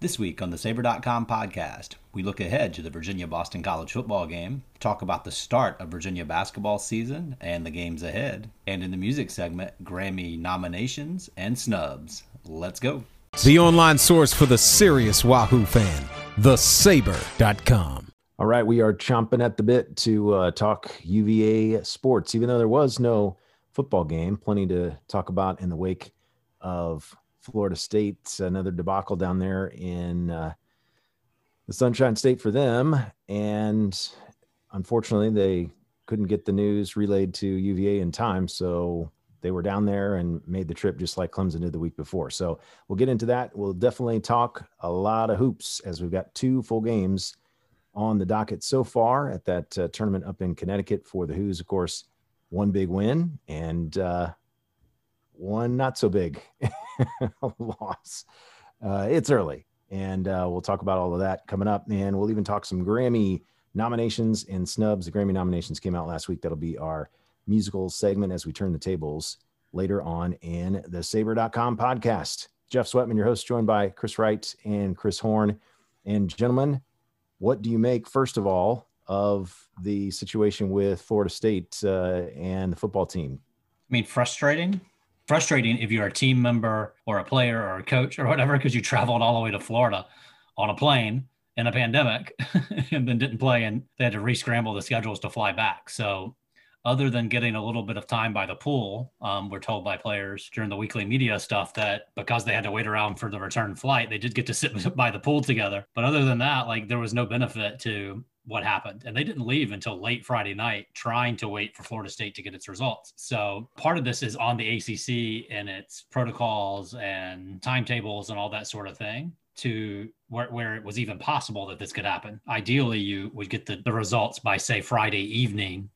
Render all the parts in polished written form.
This week on the Saber.com podcast, we look ahead to the Virginia-Boston College football game, talk about the start of Virginia basketball season and the games ahead, and in the music segment, Grammy nominations and snubs. Let's go. The online source for the serious Wahoo fan, thesaber.com. All right, we are chomping at the bit to talk UVA sports, even though there was no football game. Plenty to talk about in the wake of Florida State, another debacle down there in the Sunshine State for them. And unfortunately, they couldn't get the news relayed to UVA in time. So they were down there and made the trip just like Clemson did the week before. So we'll get into that. We'll definitely talk a lot of hoops as we've got two full games on the docket so far at that tournament up in Connecticut for the Hoos. Of course, one big win and one not so big loss. It's early, and we'll talk about all of that coming up, and we'll even talk some Grammy nominations and snubs. The Grammy nominations came out last week. That'll be our musical segment as we turn the tables later on in the Saber.com podcast. Jeff Sweatman, your host, joined by Chris Wright and Chris Horn. And gentlemen, what do you make, first of all, of the situation with Florida State and the football team? I mean, frustrating if you're a team member or a player or a coach or whatever, because you traveled all the way to Florida on a plane in a pandemic and then didn't play, and they had to re-scramble the schedules to fly back. So other than getting a little bit of time by the pool, we're told by players during the weekly media stuff that because they had to wait around for the return flight, they did get to sit by the pool together. But other than that, like, there was no benefit to what happened. And they didn't leave until late Friday night, trying to wait for Florida State to get its results. So part of this is on the ACC and its protocols and timetables and all that sort of thing to where it was even possible that this could happen. Ideally, you would get the results by, say, Friday evening,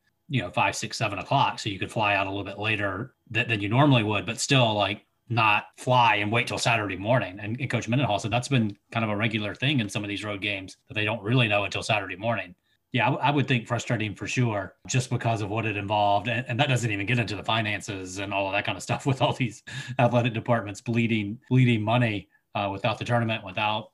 5, 6, 7 o'clock. So you could fly out a little bit later than you normally would, but still not fly and wait till Saturday morning. And Coach Mendenhall said that's been kind of a regular thing in some of these road games, that they don't really know until Saturday morning. Yeah, I would think frustrating for sure, just because of what it involved. And that doesn't even get into the finances and all of that kind of stuff with all these athletic departments bleeding money without the tournament, without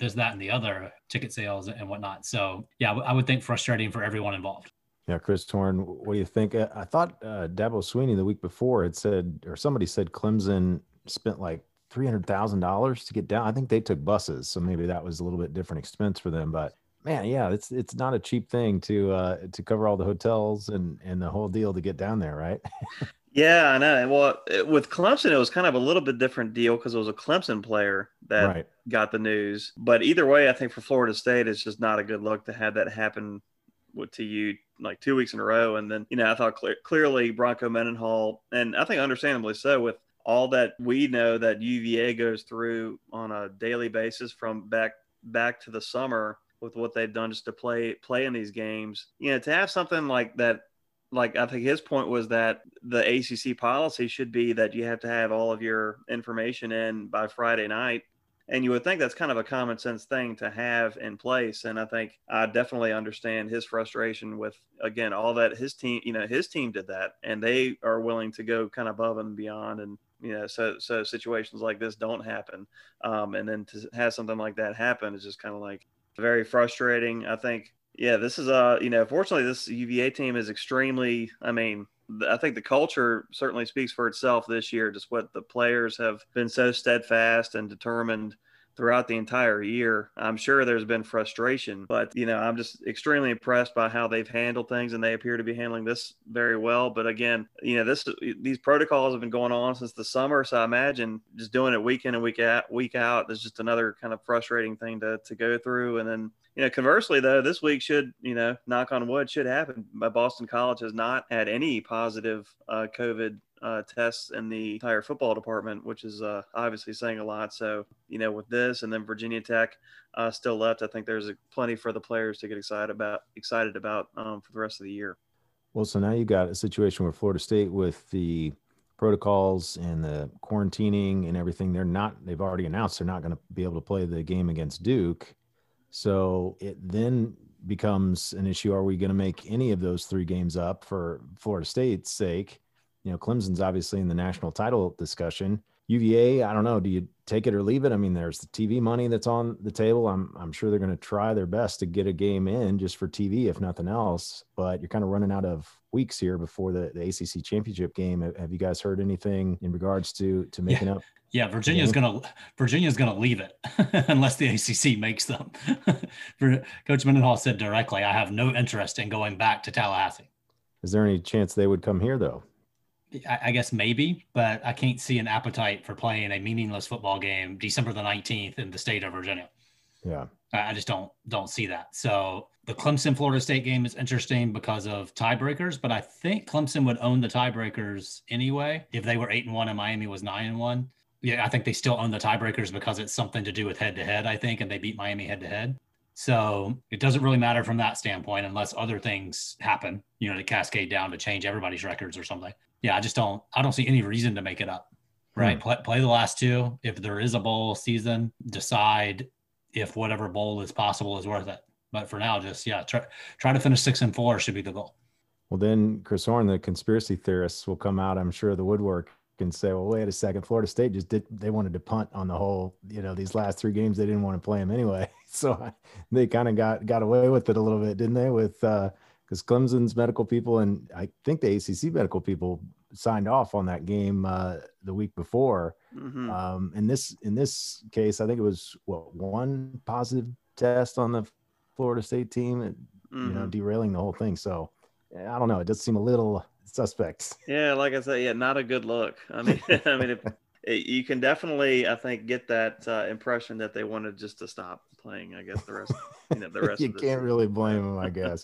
this, that, and the other, ticket sales and whatnot. So yeah, I would think frustrating for everyone involved. Yeah, Chris Torn, what do you think? I thought Dabo Sweeney the week before had said, or somebody said, Clemson spent like $300,000 to get down. I think they took buses, so maybe that was a little bit different expense for them. But man, yeah, it's not a cheap thing to cover all the hotels and the whole deal to get down there, right? Yeah, I know. Well, with Clemson, it was kind of a little bit different deal because it was a Clemson player that got the news. But either way, I think for Florida State, it's just not a good look to have that happen to you 2 weeks in a row. And then, I thought clearly Bronco Mendenhall, and I think understandably so, with all that we know that UVA goes through on a daily basis from back to the summer with what they've done just to play in these games, to have something like that. Like, I think his point was that the ACC policy should be that you have to have all of your information in by Friday night. And you would think that's kind of a common sense thing to have in place. And I think I definitely understand his frustration with, again, all that his team did that, and they are willing to go kind of above and beyond. And, so situations like this don't happen. And then to have something like that happen is just kind of very frustrating. I think, yeah, this is fortunately this UVA team is extremely, I think the culture certainly speaks for itself this year, just what the players have been so steadfast and determined throughout the entire year. I'm sure there's been frustration, but, I'm just extremely impressed by how they've handled things, and they appear to be handling this very well. But again, these protocols have been going on since the summer. So I imagine just doing it week in and week out, is just another kind of frustrating thing to go through. And then, conversely, though, this week should, knock on wood, should happen. Boston College has not had any positive COVID tests in the entire football department, which is obviously saying a lot. So, with this and then Virginia Tech still left, I think there's plenty for the players to get excited about for the rest of the year. Well, so now you've got a situation where Florida State, with the protocols and the quarantining and everything, they've already announced they're not going to be able to play the game against Duke. So it then becomes an issue. Are we going to make any of those three games up for Florida State's sake? Clemson's obviously in the national title discussion. UVA, I don't know. Do you take it or leave it? I mean, there's the TV money that's on the table. I'm sure they're going to try their best to get a game in just for TV, if nothing else. But you're kind of running out of weeks here before the ACC championship game. Have you guys heard anything in regards to making up? Yeah, Virginia's going to leave it unless the ACC makes them. Coach Mendenhall said directly, I have no interest in going back to Tallahassee. Is there any chance they would come here, though? I guess maybe, but I can't see an appetite for playing a meaningless football game December the 19th in the state of Virginia. Yeah. I just don't see that. So the Clemson Florida State game is interesting because of tiebreakers, but I think Clemson would own the tiebreakers anyway. If they were 8-1 and Miami was 9-1. Yeah. I think they still own the tiebreakers because it's something to do with head to head, I think. And they beat Miami head to head. So it doesn't really matter from that standpoint, unless other things happen, you know, to cascade down to change everybody's records or something. Yeah, I don't see any reason to make it up, right? Play the last two. If there is a bowl season, decide if whatever bowl is possible is worth it. But for now, just, yeah, try to finish 6-4 should be the goal. Well, then Chris Horn, the conspiracy theorists will come out, I'm sure, the woodwork and say, well, wait a second, Florida State just they wanted to punt on the whole, you know, these last three games, they didn't want to play them anyway. So they kind of got away with it a little bit, didn't they? With, because Clemson's medical people and I think the ACC medical people signed off on that game the week before. Mm-hmm. In this case, I think it was one positive test on the Florida State team, and, mm-hmm. you know, derailing the whole thing. So I don't know. It does seem a little suspect. Yeah, like I said, yeah, not a good look. I mean, if you can definitely, I think, get that impression that they wanted just to stop playing. I guess the rest. You can't really blame them, I guess.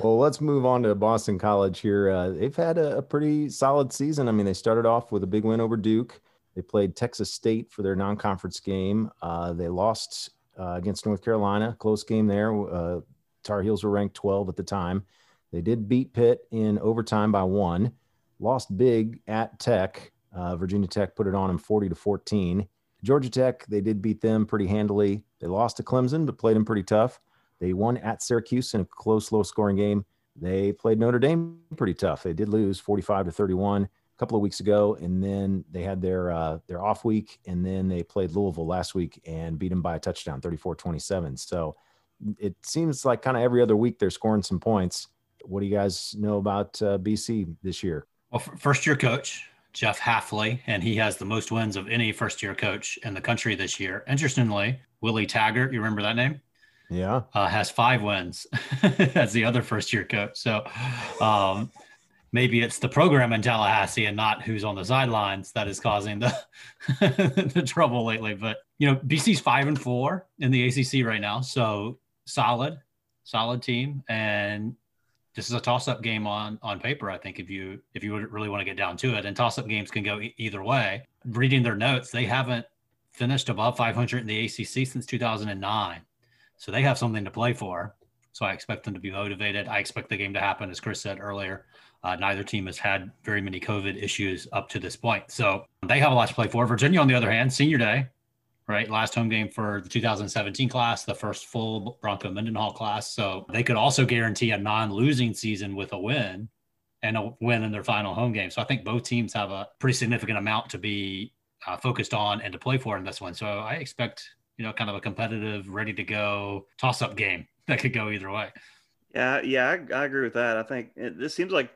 Well, let's move on to Boston College here. They've had a pretty solid season. I mean, they started off with a big win over Duke. They played Texas State for their non-conference game. They lost against North Carolina, close game there. Tar Heels were ranked 12 at the time. They did beat Pitt in overtime by 1, lost big at Tech. Virginia Tech put it on them 40-14. Georgia Tech, they did beat them pretty handily. They lost to Clemson, but played them pretty tough. They won at Syracuse in a close, low-scoring game. They played Notre Dame pretty tough. They did lose 45-31 a couple of weeks ago, and then they had their off week, and then they played Louisville last week and beat them by a touchdown, 34-27. So it seems like kind of every other week they're scoring some points. What do you guys know about BC this year? Well, first-year coach, Jeff Hafley, and he has the most wins of any first-year coach in the country this year. Interestingly, Willie Taggart, you remember that name? Yeah. Has 5 wins as the other first-year coach. So maybe it's the program in Tallahassee and not who's on the sidelines that is causing the trouble lately. But, you know, BC's 5-4 in the ACC right now. So solid team. And this is a toss-up game on paper, I think, if you would really want to get down to it. And toss-up games can go either way. Reading their notes, they haven't finished above 500 in the ACC since 2009. So they have something to play for. So I expect them to be motivated. I expect the game to happen, as Chris said earlier. Neither team has had very many COVID issues up to this point. So they have a lot to play for. Virginia, on the other hand, senior day, right? Last home game for the 2017 class, the first full Bronco Mendenhall class. So they could also guarantee a non-losing season with a win and a win in their final home game. So I think both teams have a pretty significant amount to be focused on and to play for in this one. So I expect, you know, kind of a competitive, ready-to-go toss-up game that could go either way. Yeah, I agree with that. I think this seems like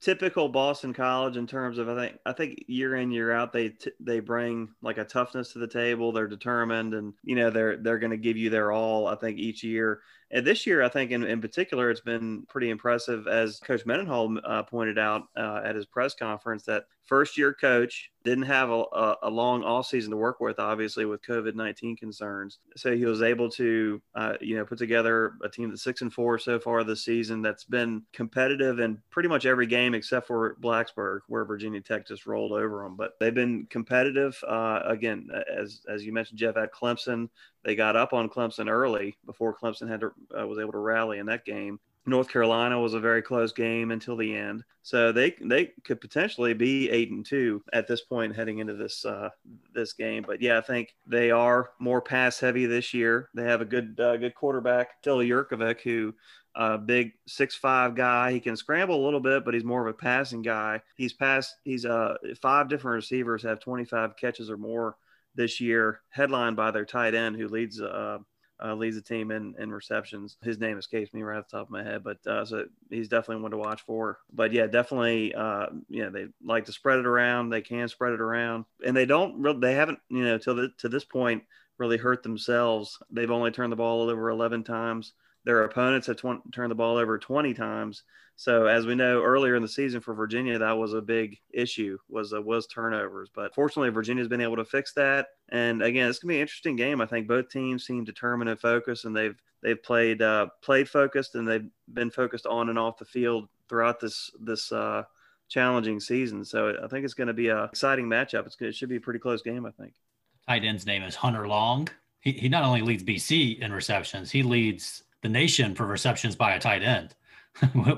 typical Boston College in terms of I think year in, year out, they bring like a toughness to the table. They're determined, and, you know, they're going to give you their all, I think, each year. And this year, I think in particular, it's been pretty impressive, as Coach Mendenhall pointed out at his press conference, that first-year coach didn't have a long offseason to work with, obviously, with COVID-19 concerns. So he was able to, put together a team that's 6-4 so far this season that's been competitive in pretty much every game except for Blacksburg, where Virginia Tech just rolled over them. But they've been competitive. Again, as you mentioned, Jeff, at Clemson, they got up on Clemson early before Clemson was able to rally in that game. North Carolina was a very close game until the end. So they could potentially be 8-2 at this point heading into this this game. But yeah, I think they are more pass heavy this year. They have a good quarterback, Tilly Yurkovic, who big 6'5" guy. He can scramble a little bit, but he's more of a passing guy. Five different receivers have 25 catches or more this year, headlined by their tight end who leads the team in receptions. His name escapes me right off the top of my head, but so he's definitely one to watch for. But yeah, definitely, they like to spread it around. They can spread it around, and they haven't, to this point, really hurt themselves. They've only turned the ball over 11 times. Their opponents have turned the ball over 20 times. So as we know, earlier in the season for Virginia, that was a big issue, was turnovers. But fortunately, Virginia's been able to fix that. And again, it's going to be an interesting game. I think both teams seem determined and focused, and they've played focused, and they've been focused on and off the field throughout this challenging season. So I think it's going to be an exciting matchup. It should be a pretty close game, I think. Tight end's name is Hunter Long. He not only leads BC in receptions, he leads the nation for receptions by a tight end.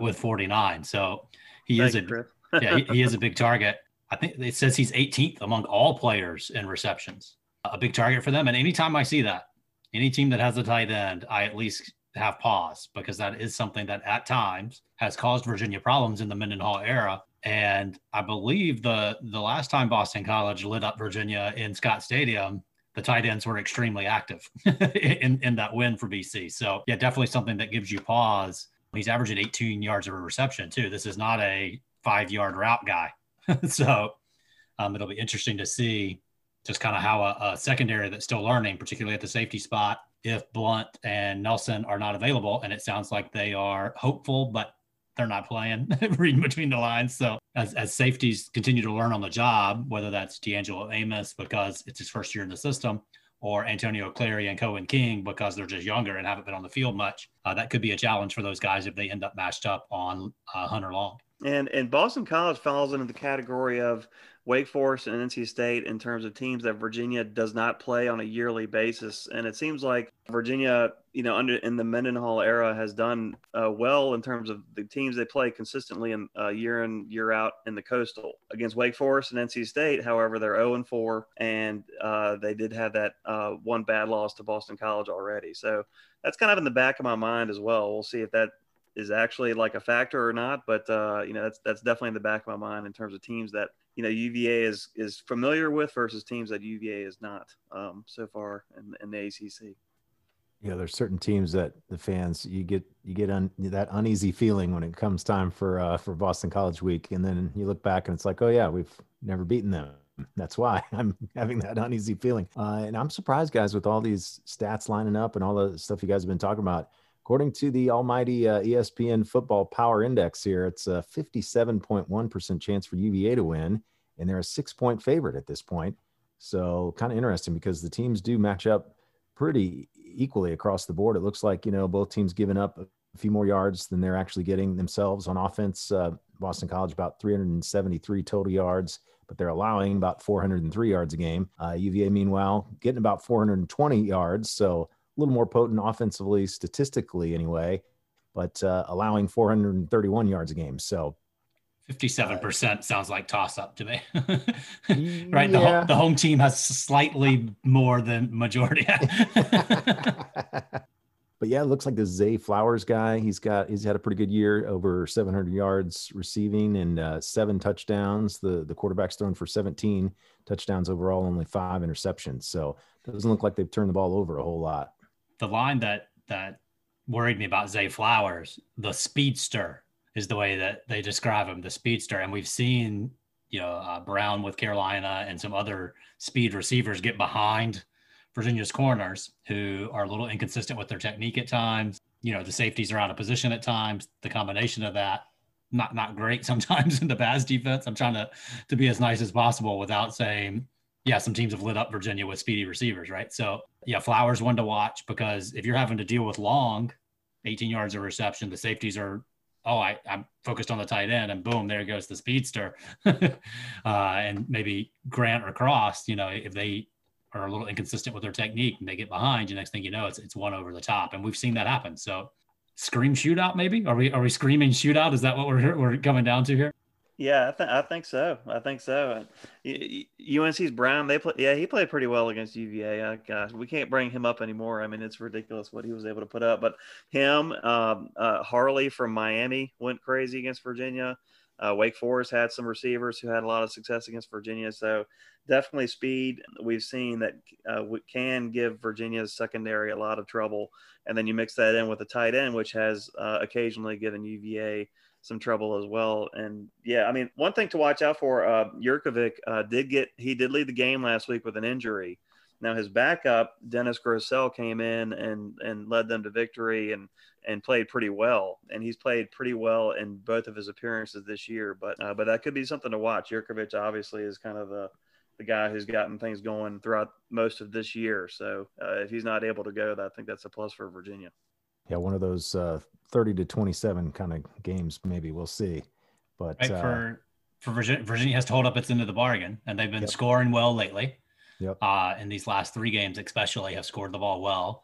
with 49. So he is a big target. I think it says he's 18th among all players in receptions, a big target for them. And anytime I see that, any team that has a tight end, I at least have pause, because that is something that at times has caused Virginia problems in the Mendenhall era. And I believe the last time Boston College lit up Virginia in Scott Stadium, the tight ends were extremely active in that win for BC. So yeah, definitely something that gives you pause. He's averaging 18 yards of a reception, too. This is not a 5-yard route guy. So it'll be interesting to see just kind of how a secondary that's still learning, particularly at the safety spot, if Blunt and Nelson are not available. And it sounds like they are hopeful, but they're not playing, reading between the lines. So as safeties continue to learn on the job, whether that's D'Angelo Amos because it's his first year in the system, or Antonio Clary and Cohen King because they're just younger and haven't been on the field much. That could be a challenge for those guys if they end up matched up on Hunter Long. And Boston College falls into the category of Wake Forest and NC State in terms of teams that Virginia does not play on a yearly basis. And it seems like Virginia, in the Mendenhall era, has done well in terms of the teams they play consistently in year in, year out in the Coastal. Against Wake Forest and NC State, however, they're 0-4, and they did have that one bad loss to Boston College already. So that's kind of in the back of my mind as well. We'll see if that is actually like a factor or not, but that's definitely in the back of my mind in terms of teams that UVA is familiar with versus teams that UVA is not so far in the ACC. Yeah, there's certain teams that the fans you get that uneasy feeling when it comes time for Boston College week, and then you look back and it's like, oh yeah, we've never beaten them. That's why I'm having that uneasy feeling. And I'm surprised, guys, with all these stats lining up and all the stuff you guys have been talking about. According to the almighty ESPN football power index here, it's a 57.1% chance for UVA to win, and they're a 6-point favorite at this point. So kind of interesting because the teams do match up pretty equally across the board. It looks like, both teams giving up a few more yards than they're actually getting themselves on offense. Boston College about 373 total yards, but they're allowing about 403 yards a game. UVA, meanwhile, getting about 420 yards. So a little more potent offensively, statistically anyway, but allowing 431 yards a game. So 57% sounds like toss-up to me. Right? Yeah. The home team has slightly more than majority. But yeah, it looks like the Zay Flowers guy, he's had a pretty good year, over 700 yards receiving and 7 touchdowns. The quarterback's thrown for 17 touchdowns overall, only 5 interceptions. So it doesn't look like they've turned the ball over a whole lot. The line that worried me about Zay Flowers, the speedster is the way that they describe him, the speedster. And we've seen, Brown with Carolina and some other speed receivers get behind Virginia's corners who are a little inconsistent with their technique at times. The safeties are out of position at times. The combination of that, not great sometimes in the pass defense. I'm trying to be as nice as possible without saying, yeah, some teams have lit up Virginia with speedy receivers, right? So, yeah, Flowers one to watch because if you're having to deal with Long, 18 yards of reception, the safeties are, I'm focused on the tight end, and boom, there goes the speedster. And maybe Grant or Cross, if they are a little inconsistent with their technique and they get behind, the next thing you know, it's one over the top. And we've seen that happen. So scream shootout, maybe? Are we screaming shootout? Is that what we're coming down to here? Yeah, I think so. UNC's Brown, he played pretty well against UVA. We can't bring him up anymore. I mean, it's ridiculous what he was able to put up. But him, Harley from Miami went crazy against Virginia. Wake Forest had some receivers who had a lot of success against Virginia. So definitely speed. We've seen that can give Virginia's secondary a lot of trouble. And then you mix that in with a tight end, which has occasionally given UVA some trouble as well. And yeah, I mean, one thing to watch out for, Yurkovic did leave the game last week with an injury. Now his backup, Dennis Grossell, came in and led them to victory and played pretty well. And he's played pretty well in both of his appearances this year, but that could be something to watch. Yurkovic obviously is kind of the guy who's gotten things going throughout most of this year. So if he's not able to go, I think that's a plus for Virginia. Yeah, one of those 30-27 kind of games, maybe. We'll see. But right, for Virginia has to hold up its end of the bargain, and they've been scoring well lately. Yep. In these last three games especially have scored the ball well.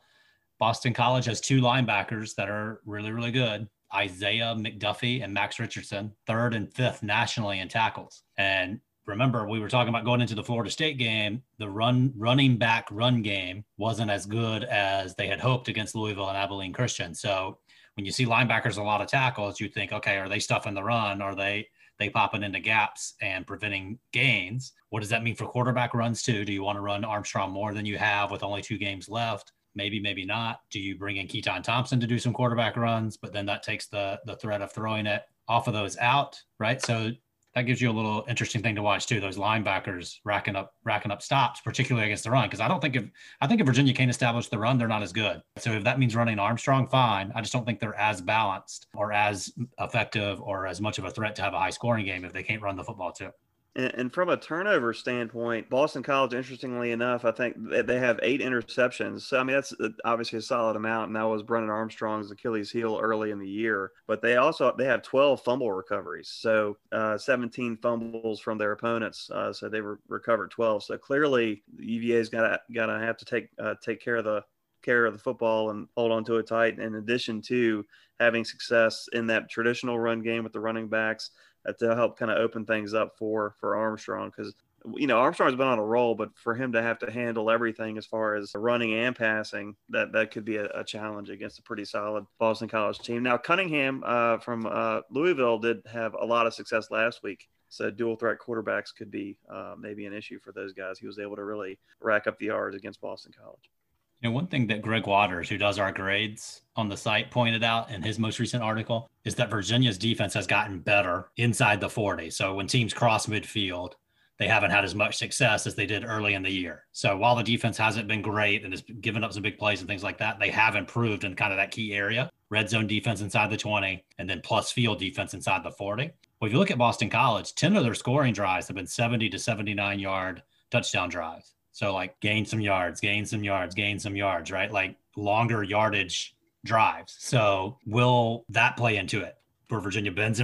Boston College has two linebackers that are really, really good, Isaiah McDuffie and Max Richardson, third and fifth nationally in tackles. And remember, we were talking about going into the Florida State game, the running back game wasn't as good as they had hoped against Louisville and Abilene Christian. So when you see linebackers, a lot of tackles, you think, okay, are they stuffing the run? Are they popping into gaps and preventing gains? What does that mean for quarterback runs too? Do you want to run Armstrong more than you have with only two games left? Maybe, maybe not. Do you bring in Keaton Thompson to do some quarterback runs? But then that takes the threat of throwing it off of those out, right? So that gives you a little interesting thing to watch too. Those linebackers racking up stops, particularly against the run. Because I think if Virginia can't establish the run, they're not as good. So if that means running Armstrong, fine. I just don't think they're as balanced or as effective or as much of a threat to have a high scoring game if they can't run the football too. And from a turnover standpoint, Boston College, interestingly enough, I think they have 8 interceptions. So, I mean, that's obviously a solid amount, and that was Brennan Armstrong's Achilles heel early in the year. But they have 12 fumble recoveries, so 17 fumbles from their opponents. So they recovered 12. So clearly, UVA's got to have to take care of the football and hold on to it tight. In addition to having success in that traditional run game with the running backs, to help kind of open things up for Armstrong, because, you know, Armstrong's been on a roll, but for him to have to handle everything as far as running and passing, that could be a challenge against a pretty solid Boston College team. Now, Cunningham from Louisville did have a lot of success last week, so dual threat quarterbacks could be maybe an issue for those guys. He was able to really rack up the yards against Boston College. You know, one thing that Greg Waters, who does our grades on the site, pointed out in his most recent article is that Virginia's defense has gotten better inside the 40. So when teams cross midfield, they haven't had as much success as they did early in the year. So while the defense hasn't been great and has given up some big plays and things like that, they have improved in kind of that key area. Red zone defense inside the 20, and then plus field defense inside the 40. Well, if you look at Boston College, 10 of their scoring drives have been 70 to 79-yard touchdown drives. So like gain some yards, right? Like longer yardage drives. So will that play into it? Where Virginia bends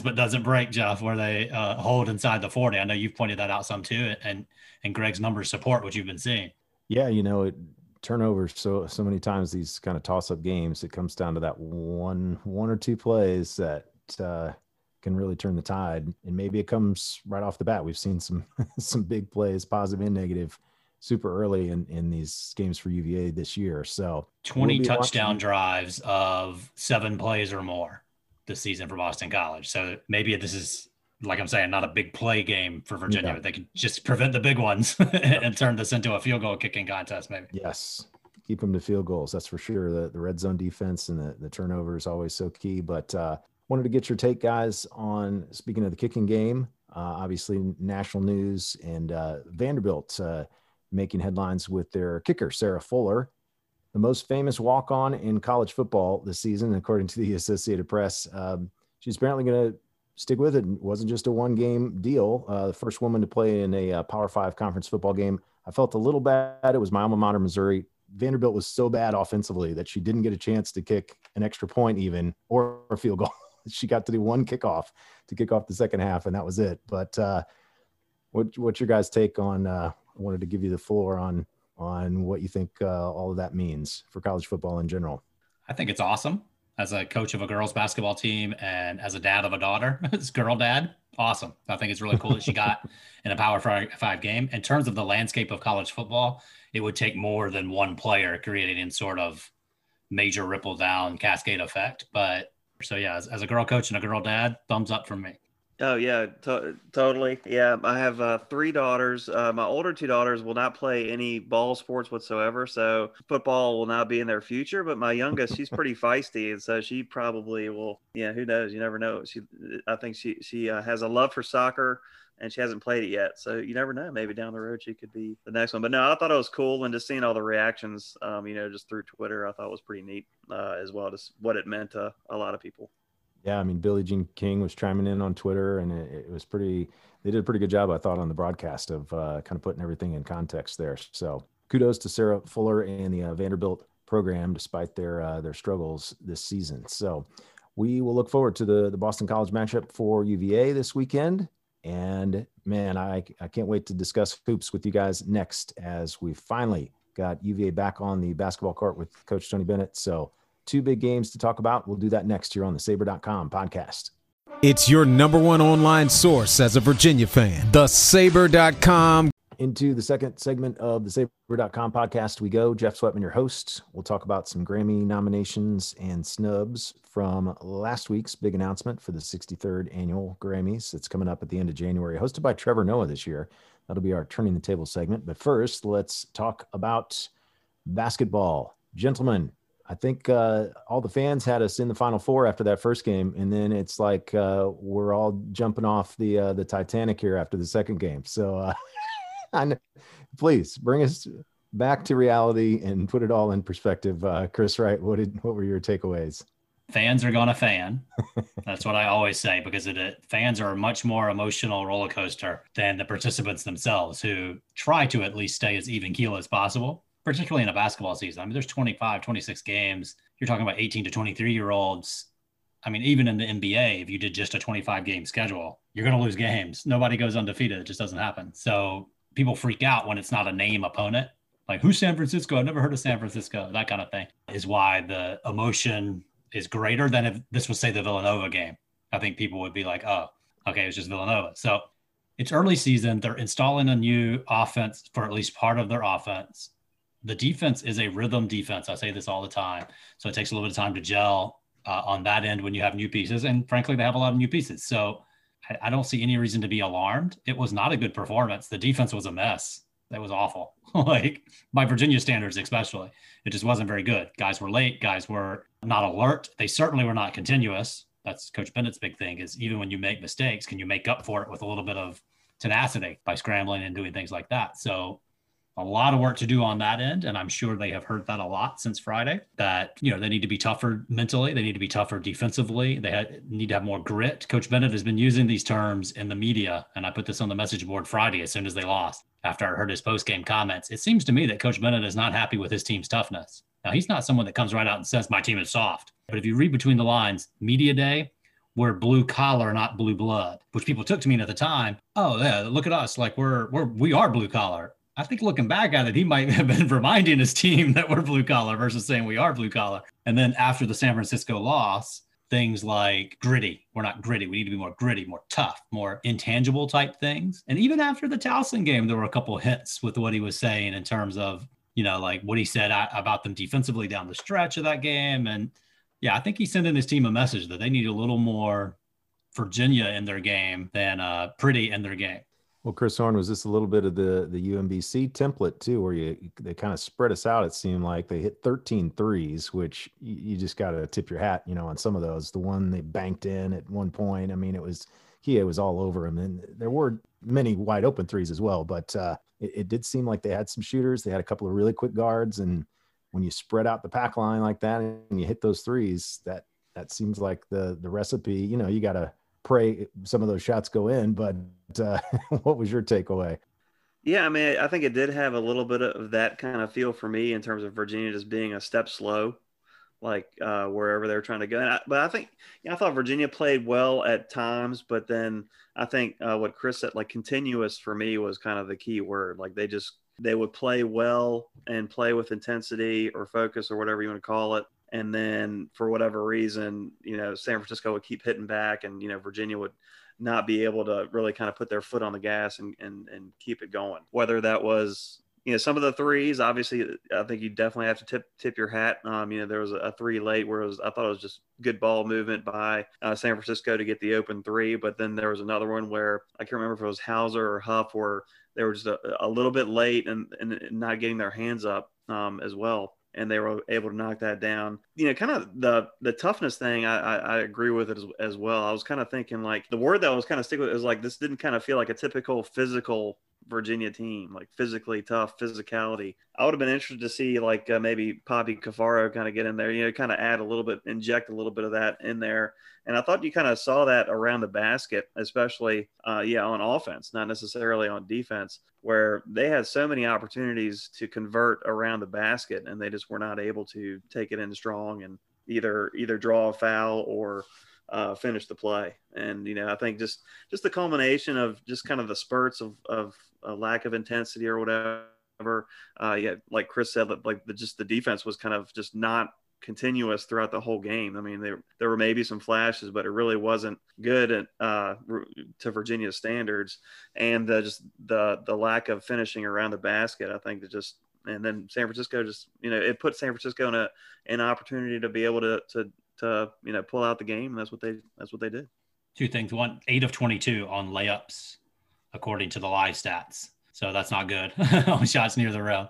but doesn't break, Jeff, where they hold inside the 40. I know you've pointed that out some too, and Greg's numbers support what you've been seeing. Yeah, you know, turnovers so many times these kind of toss-up games, it comes down to that one or two plays that can really turn the tide. And maybe it comes right off the bat. We've seen some big plays, positive and negative, super early in these games for UVA this year. So 20 touchdown drives of 7 plays or more this season for Boston College. So maybe this is, like I'm saying, not a big play game for Virginia, but they could just prevent the big ones and turn this into a field goal kicking contest maybe. Yes. Keep them to field goals. That's for sure. The red zone defense and the turnover is always so key, but wanted to get your take, guys, on, speaking of the kicking game, obviously national news, and Vanderbilt, making headlines with their kicker, Sarah Fuller, the most famous walk-on in college football this season, according to the Associated Press. She's apparently going to stick with it. It wasn't just a one-game deal. The first woman to play in a Power 5 conference football game. I felt a little bad. It was my alma mater, Missouri. Vanderbilt was so bad offensively that she didn't get a chance to kick an extra point even, or a field goal. She got to do one kickoff to kick off the second half, and that was it. But what's your guys' take on I wanted to give you the floor on what you think all of that means for college football in general. I think it's awesome. as a coach of a girls basketball team and as a dad of a daughter, as girl dad. Awesome. I think it's really cool that she got in a Power 5 game. In terms of the landscape of college football, it would take more than one player creating sort of major ripple down cascade effect. But so, yeah, as a girl coach and a girl dad, thumbs up from me. Oh, yeah, totally. Yeah, I have 3 daughters. My older 2 daughters will not play any ball sports whatsoever, so football will not be in their future. But my youngest, she's pretty feisty, and so she probably will. Yeah, who knows? You never know. I think she has a love for soccer, and she hasn't played it yet. So you never know. Maybe down the road she could be the next one. But no, I thought it was cool, and just seeing all the reactions, just through Twitter, I thought was pretty neat as well, just what it meant to a lot of people. Yeah, I mean, Billie Jean King was chiming in on Twitter, and it was pretty – they did a pretty good job, I thought, on the broadcast of kind of putting everything in context there. So kudos to Sarah Fuller and the Vanderbilt program despite their struggles this season. So we will look forward to the Boston College matchup for UVA this weekend. And, man, I can't wait to discuss hoops with you guys next as we finally got UVA back on the basketball court with Coach Tony Bennett. So – 2 big games to talk about. We'll do that next here on the Saber.com podcast. It's your number one online source as a Virginia fan. The Saber.com. Into the second segment of the Saber.com podcast we go. Jeff Sweatman, your host. We'll talk about some Grammy nominations and snubs from last week's big announcement for the 63rd annual Grammys. It's coming up at the end of January, hosted by Trevor Noah this year. That'll be our Turning the Table segment. But first, let's talk about basketball. Gentlemen, I think all the fans had us in the Final Four after that first game, and then it's like we're all jumping off the Titanic here after the second game. So please bring us back to reality and put it all in perspective. Chris Wright, what were your takeaways? Fans are going to fan. That's what I always say, because fans are a much more emotional roller coaster than the participants themselves, who try to at least stay as even keel as possible, particularly in a basketball season. I mean, there's 25, 26 games. You're talking about 18 to 23-year-olds. I mean, even in the NBA, if you did just a 25-game schedule, you're going to lose games. Nobody goes undefeated. It just doesn't happen. So people freak out when it's not a name opponent. Like, who's San Francisco? I've never heard of San Francisco. That kind of thing is why the emotion is greater than if this was, say, the Villanova game. I think people would be like, oh, okay, it was just Villanova. So it's early season. They're installing a new offense for at least part of their offense. The defense is a rhythm defense. I say this all the time. So it takes a little bit of time to gel on that end when you have new pieces. And frankly, they have a lot of new pieces. So I don't see any reason to be alarmed. It was not a good performance. The defense was a mess. That was awful. Like, by Virginia standards, especially. It just wasn't very good. Guys were late. Guys were not alert. They certainly were not continuous. That's Coach Bennett's big thing, is even when you make mistakes, can you make up for it with a little bit of tenacity by scrambling and doing things like that? So a lot of work to do on that end, and I'm sure they have heard that a lot since Friday, that, you know, they need to be tougher mentally. They need to be tougher defensively. They need to have more grit. Coach Bennett has been using these terms in the media, and I put this on the message board Friday as soon as they lost, after I heard his post-game comments. It seems to me that Coach Bennett is not happy with his team's toughness. Now, he's not someone that comes right out and says, my team is soft. But if you read between the lines, media day, we're blue collar, not blue blood, which people took to mean at the time, oh, yeah, look at us, like we are blue collar. I think looking back at it, he might have been reminding his team that we're blue collar versus saying we are blue collar. And then after the San Francisco loss, things like gritty. We're not gritty. We need to be more gritty, more tough, more intangible type things. And even after the Towson game, there were a couple of hints with what he was saying in terms of, you know, like what he said about them defensively down the stretch of that game. And yeah, I think he's sending his team a message that they need a little more Virginia in their game than pretty in their game. Well, Chris Horn, was this a little bit of the UMBC template too, where they kind of spread us out? It seemed like they hit 13 threes, which you just got to tip your hat, you know, on some of those. The one they banked in at one point, I mean, Kihei was all over him, and there were many wide open threes as well. But it did seem like they had some shooters. They had a couple of really quick guards, and when you spread out the pack line like that and you hit those threes, that seems like the recipe. You know, you got to pray some of those shots go in, but what was your takeaway? Yeah, I mean, I think it did have a little bit of that kind of feel for me in terms of Virginia just being a step slow, like wherever they're trying to go. But I think, you know, I thought Virginia played well at times, but then I think what Chris said, like continuous for me was kind of the key word. Like they would play well and play with intensity or focus or whatever you want to call it. And then for whatever reason, you know, San Francisco would keep hitting back, and, you know, Virginia would not be able to really kind of put their foot on the gas and keep it going. Whether that was, you know, some of the threes, obviously, I think you definitely have to tip your hat. You know, there was a three late where it was, I thought it was just good ball movement by San Francisco to get the open three. But then there was another one where I can't remember if it was Hauser or Huff, where they were just a little bit late and not getting their hands up as well. And they were able to knock that down. You know, kind of the toughness thing, I agree with it as well. I was kind of thinking, like, the word that I was kind of sticking with is, like, this didn't kind of feel like a typical physical Virginia team, like physically tough, physicality. I would have been interested to see, like, maybe Poppy Cafaro kind of get in there, you know, kind of add a little bit, inject a little bit of that in there. And I thought you kind of saw that around the basket, especially, on offense, not necessarily on defense, where they had so many opportunities to convert around the basket, and they just were not able to take it in strong and either draw a foul or finish the play. And, you know, I think just the culmination of just kind of the spurts of a lack of intensity or whatever. Like Chris said, like the defense was kind of just not continuous throughout the whole game. I mean, there were maybe some flashes, but it really wasn't good to Virginia standards. And just the lack of finishing around the basket, I think that just, and then San Francisco just, you know, it put San Francisco in an opportunity to be able to you know, pull out the game. And that's what they did. Two things. One, 8 of 22 on layups, according to the live stats. So that's not good on shots near the rim.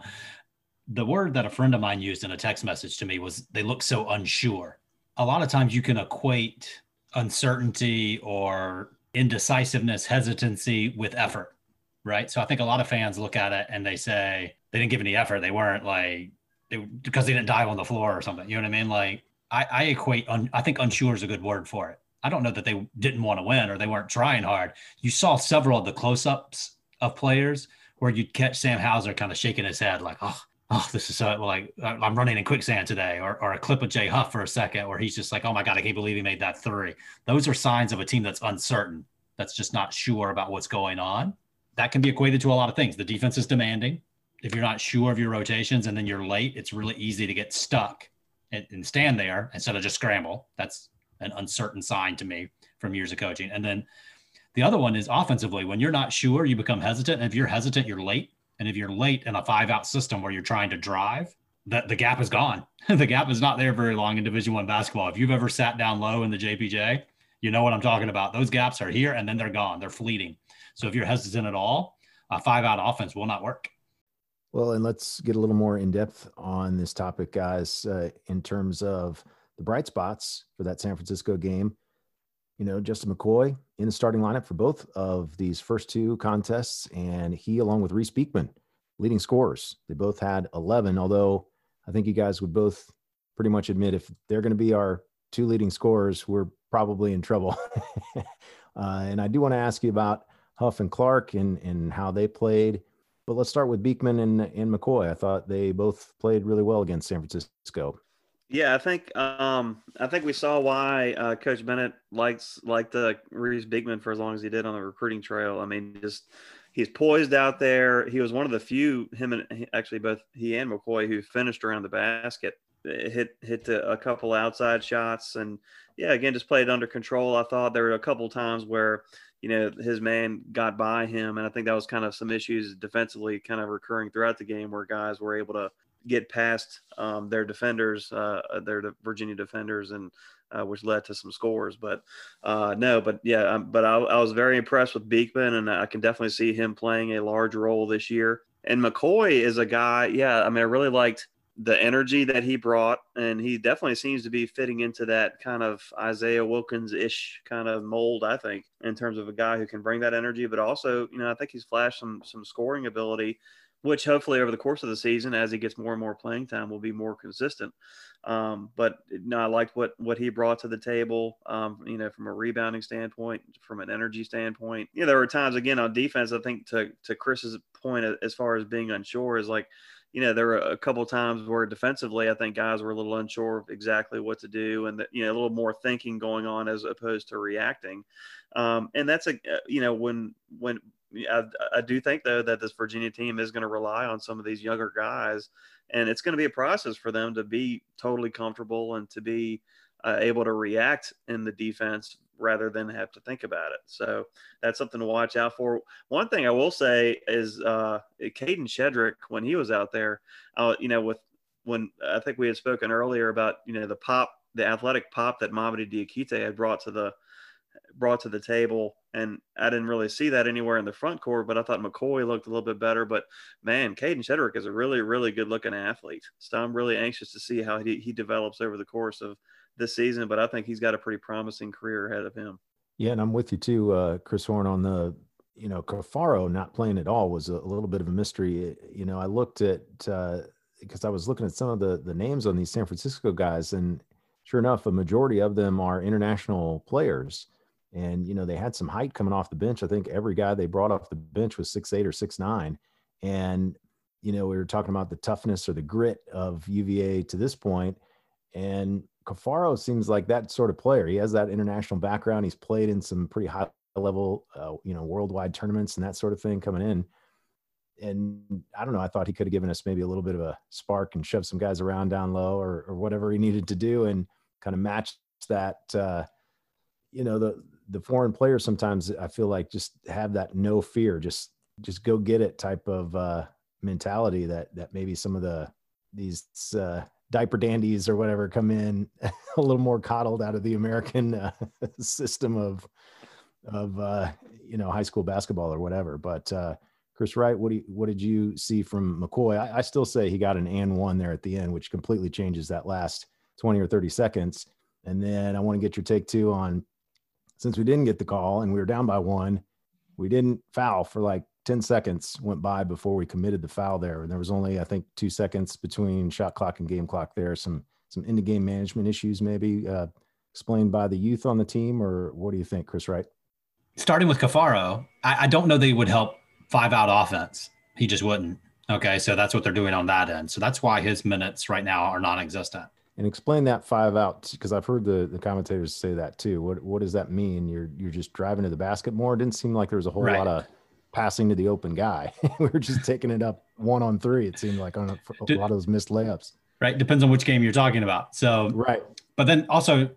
The word that a friend of mine used in a text message to me was they look so unsure. A lot of times you can equate uncertainty or indecisiveness, hesitancy with effort, right? So I think a lot of fans look at it and they say they didn't give any effort. They weren't because they didn't dive on the floor or something. You know what I mean? Like I equate, I think unsure is a good word for it. I don't know that they didn't want to win or they weren't trying hard. You saw several of the close-ups of players where you'd catch Sam Hauser kind of shaking his head like, oh, this is so, like, I'm running in quicksand today, or a clip of Jay Huff for a second where he's just like, oh my God, I can't believe he made that three. Those are signs of a team that's uncertain, that's just not sure about what's going on. That can be equated to a lot of things. The defense is demanding. If you're not sure of your rotations and then you're late, it's really easy to get stuck and stand there instead of just scramble. That's an uncertain sign to me from years of coaching. And then the other one is offensively. When you're not sure, you become hesitant. And if you're hesitant, you're late. And if you're late in a 5-out system where you're trying to drive, the gap is gone. The gap is not there very long in Division I basketball. If you've ever sat down low in the JPJ, you know what I'm talking about. Those gaps are here and then they're gone. They're fleeting. So if you're hesitant at all, a 5-out offense will not work. Well, and let's get a little more in depth on this topic, guys, in terms of the bright spots for that San Francisco game. You know, Justin McCoy in the starting lineup for both of these first two contests, and he, along with Reese Beekman, leading scorers. They both had 11, although I think you guys would both pretty much admit if they're going to be our two leading scorers, we're probably in trouble. And I do want to ask you about Huff and Clark and how they played. But let's start with Beekman and McCoy. I thought they both played really well against San Francisco. Yeah, I think we saw why Coach Bennett liked Reese Beekman for as long as he did on the recruiting trail. I mean, just he's poised out there. He was one of the few, both he and McCoy, who finished around the basket, hit a couple outside shots, and yeah, again, just played under control. I thought there were a couple times where, you know, his man got by him, and I think that was kind of some issues defensively, kind of recurring throughout the game, where guys were able to get past their defenders, their Virginia defenders, and which led to some scores. But I was very impressed with Beekman, and I can definitely see him playing a large role this year. And McCoy is a guy, I really liked the energy that he brought, and he definitely seems to be fitting into that kind of Isaiah Wilkins-ish kind of mold, I think, in terms of a guy who can bring that energy. But also, you know, I think he's flashed some scoring ability, which hopefully over the course of the season, as he gets more and more playing time, will be more consistent. But no, I liked what he brought to the table, you know, from a rebounding standpoint, from an energy standpoint. You know, there were times, again, on defense, I think to Chris's point, as far as being unsure, is like, you know, there were a couple of times where defensively, I think guys were a little unsure of exactly what to do, and, you know, a little more thinking going on as opposed to reacting. And that's you know, when I do think, though, that this Virginia team is going to rely on some of these younger guys And it's going to be a process for them to be totally comfortable and to be able to react in the defense rather than have to think about it. So that's something to watch out for. One thing I will say is Caden Shedrick, when he was out there, when I think we had spoken earlier about, the pop, the athletic pop that Mamadi Diakite had brought to the table. And I didn't really see that anywhere in the front court, but I thought McCoy looked a little bit better. But, man, Caden Shedrick is a really, really good-looking athlete. So I'm really anxious to see how he develops over the course of this season. But I think he's got a pretty promising career ahead of him. Yeah, and I'm with you too, Chris Horn, on the, Cafaro not playing at all was a little bit of a mystery. I looked at because I was looking at some of the names on these San Francisco guys, and sure enough, a majority of them are international players. And, they had some height coming off the bench. I think every guy they brought off the bench was 6'8" or 6'9". And, we were talking about the toughness or the grit of UVA to this point. And Cafaro seems like that sort of player. He has that international background. He's played in some pretty high level, worldwide tournaments and that sort of thing coming in. And I don't know, I thought he could have given us maybe a little bit of a spark and shoved some guys around down low or whatever he needed to do and kind of match that, the foreign players sometimes I feel like just have that no fear, just go get it type of mentality that maybe some of these diaper dandies or whatever come in a little more coddled out of the American system of high school basketball or whatever. But Chris Wright, what did you see from McCoy? I still say he got an and one there at the end, which completely changes that last 20 or 30 seconds. And then I want to get your take too on, since we didn't get the call and we were down by one, we didn't foul for like 10 seconds went by before we committed the foul there. And there was only, I think, 2 seconds between shot clock and game clock there. Some in-the-game management issues maybe explained by the youth on the team, or what do you think, Chris Wright? Starting with Cafaro, I don't know that he would help 5-out offense. He just wouldn't. Okay, so that's what they're doing on that end. So that's why his minutes right now are non-existent. And explain that 5-out, because I've heard the commentators say that too. What does that mean? You're just driving to the basket more? It didn't seem like there was a whole lot of passing to the open guy. We were just taking it up 1-on-3, it seemed like, on a lot of those missed layups. Right, depends on which game you're talking about. So right. But then also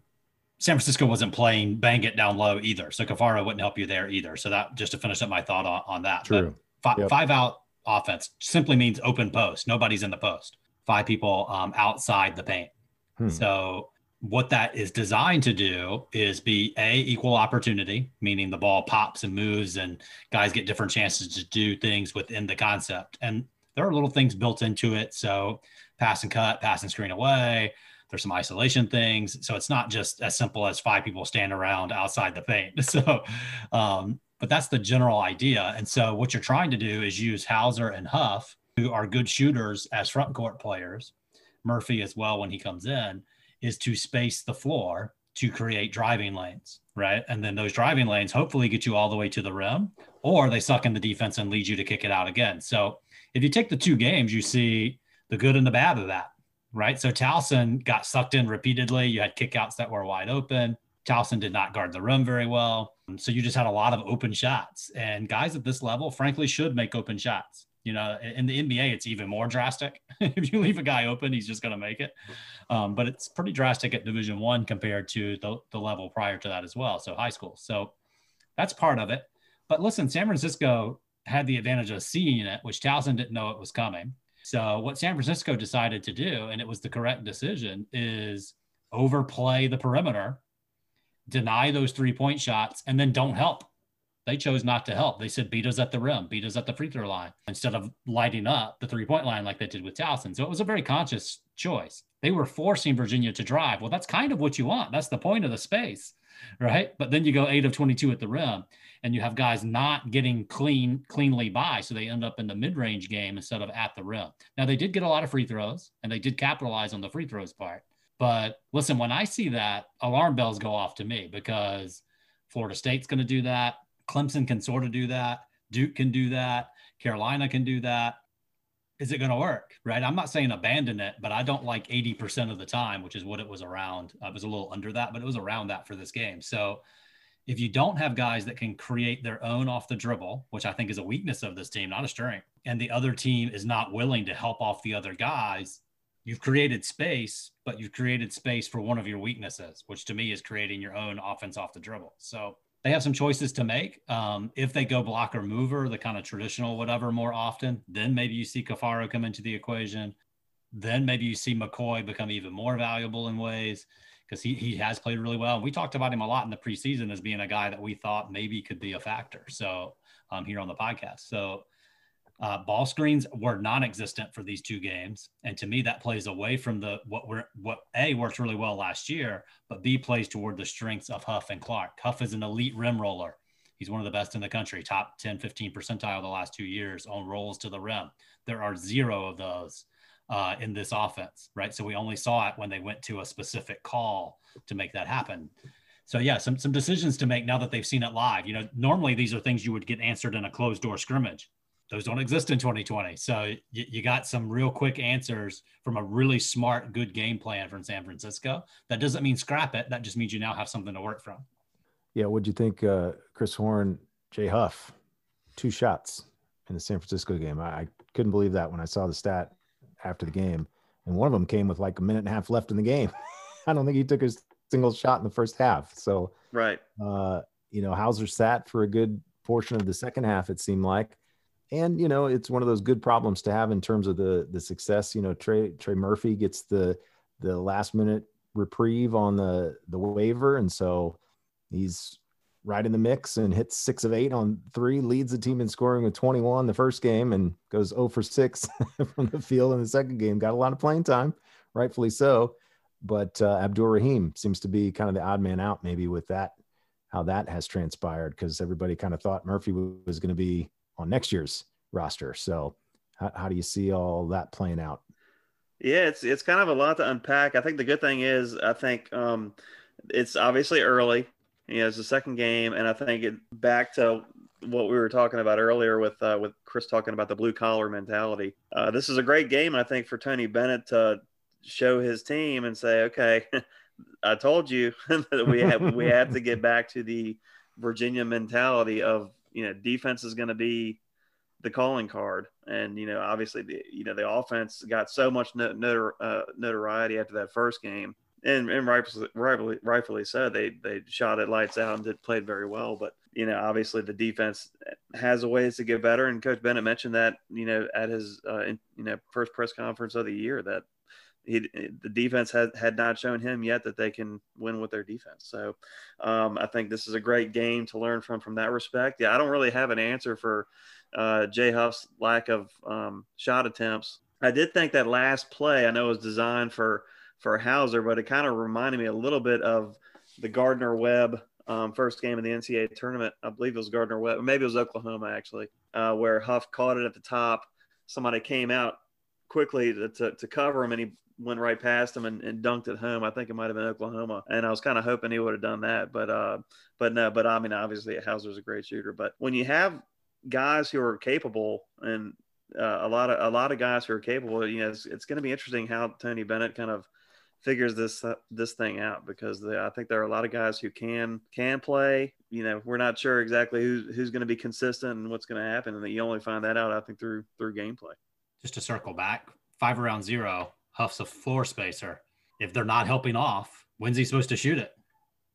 San Francisco wasn't playing bang it down low either. So Cafaro wouldn't help you there either. So that, just to finish up my thought on that. True. But 5-out offense simply means open post. Nobody's in the post. 5 people outside the paint. So what that is designed to do is be equal opportunity, meaning the ball pops and moves and guys get different chances to do things within the concept. And there are little things built into it. So pass and cut, pass and screen away. There's some isolation things. So it's not just as simple as 5 people stand around outside the paint. So, but that's the general idea. And so what you're trying to do is use Hauser and Huff, who are good shooters as front court players, Murphy as well when he comes in, is to space the floor to create driving lanes, right? And then those driving lanes hopefully get you all the way to the rim, or they suck in the defense and lead you to kick it out again. So if you take the 2 games, you see the good and the bad of that, right? So Towson got sucked in repeatedly. You had kickouts that were wide open. Towson did not guard the rim very well. So you just had a lot of open shots. And guys at this level, frankly, should make open shots. In the NBA, it's even more drastic. If you leave a guy open, he's just going to make it. But it's pretty drastic at Division I compared to the level prior to that as well, so high school. So that's part of it. But listen, San Francisco had the advantage of seeing it, which Towson didn't know it was coming. So what San Francisco decided to do, and it was the correct decision, is overplay the perimeter, deny those three-point shots, and then don't help. They chose not to help. They said, beat us at the rim, beat us at the free throw line, instead of lighting up the three-point line like they did with Towson. So it was a very conscious choice. They were forcing Virginia to drive. Well, that's kind of what you want. That's the point of the space, right? But then you go 8 of 22 at the rim, and you have guys not getting cleanly by, so they end up in the mid-range game instead of at the rim. Now, they did get a lot of free throws, and they did capitalize on the free throws part. But listen, when I see that, alarm bells go off to me, because Florida State's going to do that. Clemson can sort of do that. Duke can do that. Carolina can do that. Is it going to work, right? I'm not saying abandon it, but I don't like 80% of the time, which is what it was around. It was a little under that, but it was around that for this game. So If you don't have guys that can create their own off the dribble, which I think is a weakness of this team, not a strength, and the other team is not willing to help off the other guys, you've created space, but you've created space for one of your weaknesses, which to me is creating your own offense off the dribble. So they have some choices to make. If they go blocker mover, the kind of traditional whatever more often, then maybe you see Cafaro come into the equation. Then maybe you see McCoy become even more valuable in ways, because he has played really well. We talked about him a lot in the preseason as being a guy that we thought maybe could be a factor. So here on the podcast. So ball screens were non-existent for these two games. And to me, that plays away from the, what A, worked really well last year, but B, plays toward the strengths of Huff and Clark. Huff is an elite rim roller. He's one of the best in the country, top 10, 15 percentile the last 2 years on rolls to the rim. There are zero of those in this offense, right? So we only saw it when they went to a specific call to make that happen. So yeah, some decisions to make now that they've seen it live. You know, normally these are things you would get answered in a closed door scrimmage. Those don't exist in 2020. So you got some real quick answers from a really smart, good game plan from San Francisco. That doesn't mean scrap it. That just means you now have something to work from. Yeah. What'd you think, Chris Horn, Jay Huff, 2 shots in the San Francisco game? I couldn't believe that when I saw the stat after the game, and one of them came with like a minute and a half left in the game. I don't think he took a single shot in the first half. So right, you know, Hauser sat for a good portion of the second half, it seemed like. And you know, it's one of those good problems to have in terms of the success. You know, Trey Murphy gets the last minute reprieve on the waiver, and so he's right in the mix and hits 6 of 8 on 3, leads the team in scoring with 21 the first game, and goes 0 for 6 from the field in the second game. Got a lot of playing time, rightfully so. But Abdur-Rahim seems to be kind of the odd man out maybe with that, how that has transpired, because everybody kind of thought Murphy was going to be on next year's roster. So how do you see all that playing out? Yeah, it's kind of a lot to unpack. I think the good thing is, I think it's obviously early. You know, it's the second game, and I think it back to what we were talking about earlier with Chris talking about the blue-collar mentality. This is a great game, I think, for Tony Bennett to show his team and say, okay, I told you that we have to get back to the Virginia mentality of, you know, defense is going to be the calling card. And, you know, obviously, the offense got so much notoriety after that first game. And rightfully so, they shot it lights out and played very well. But, you know, obviously the defense has a ways to get better. And Coach Bennett mentioned that, you know, at his first press conference of the year, that the defense had not shown him yet that they can win with their defense. So I think this is a great game to learn from that respect. Yeah, I don't really have an answer for Jay Huff's lack of shot attempts. I did think that last play, I know it was designed for Hauser, but it kind of reminded me a little bit of the Gardner-Webb first game of the NCAA tournament. I believe it was Gardner-Webb, maybe it was Oklahoma actually, where Huff caught it at the top. Somebody came out quickly to cover him, and he went right past him and dunked it home. I think it might have been Oklahoma, and I was kind of hoping he would have done that, but no. But I mean, obviously Hauser's a great shooter, but when you have guys who are capable and a lot of guys who are capable, you know, it's going to be interesting how Tony Bennett kind of figures this thing out, because I think there are a lot of guys who can play. You know, we're not sure exactly who's going to be consistent and what's going to happen, and you only find that out, I think, through gameplay. Just to circle back, 5 around 0, Huff's a floor spacer. If they're not helping off, when's he supposed to shoot it?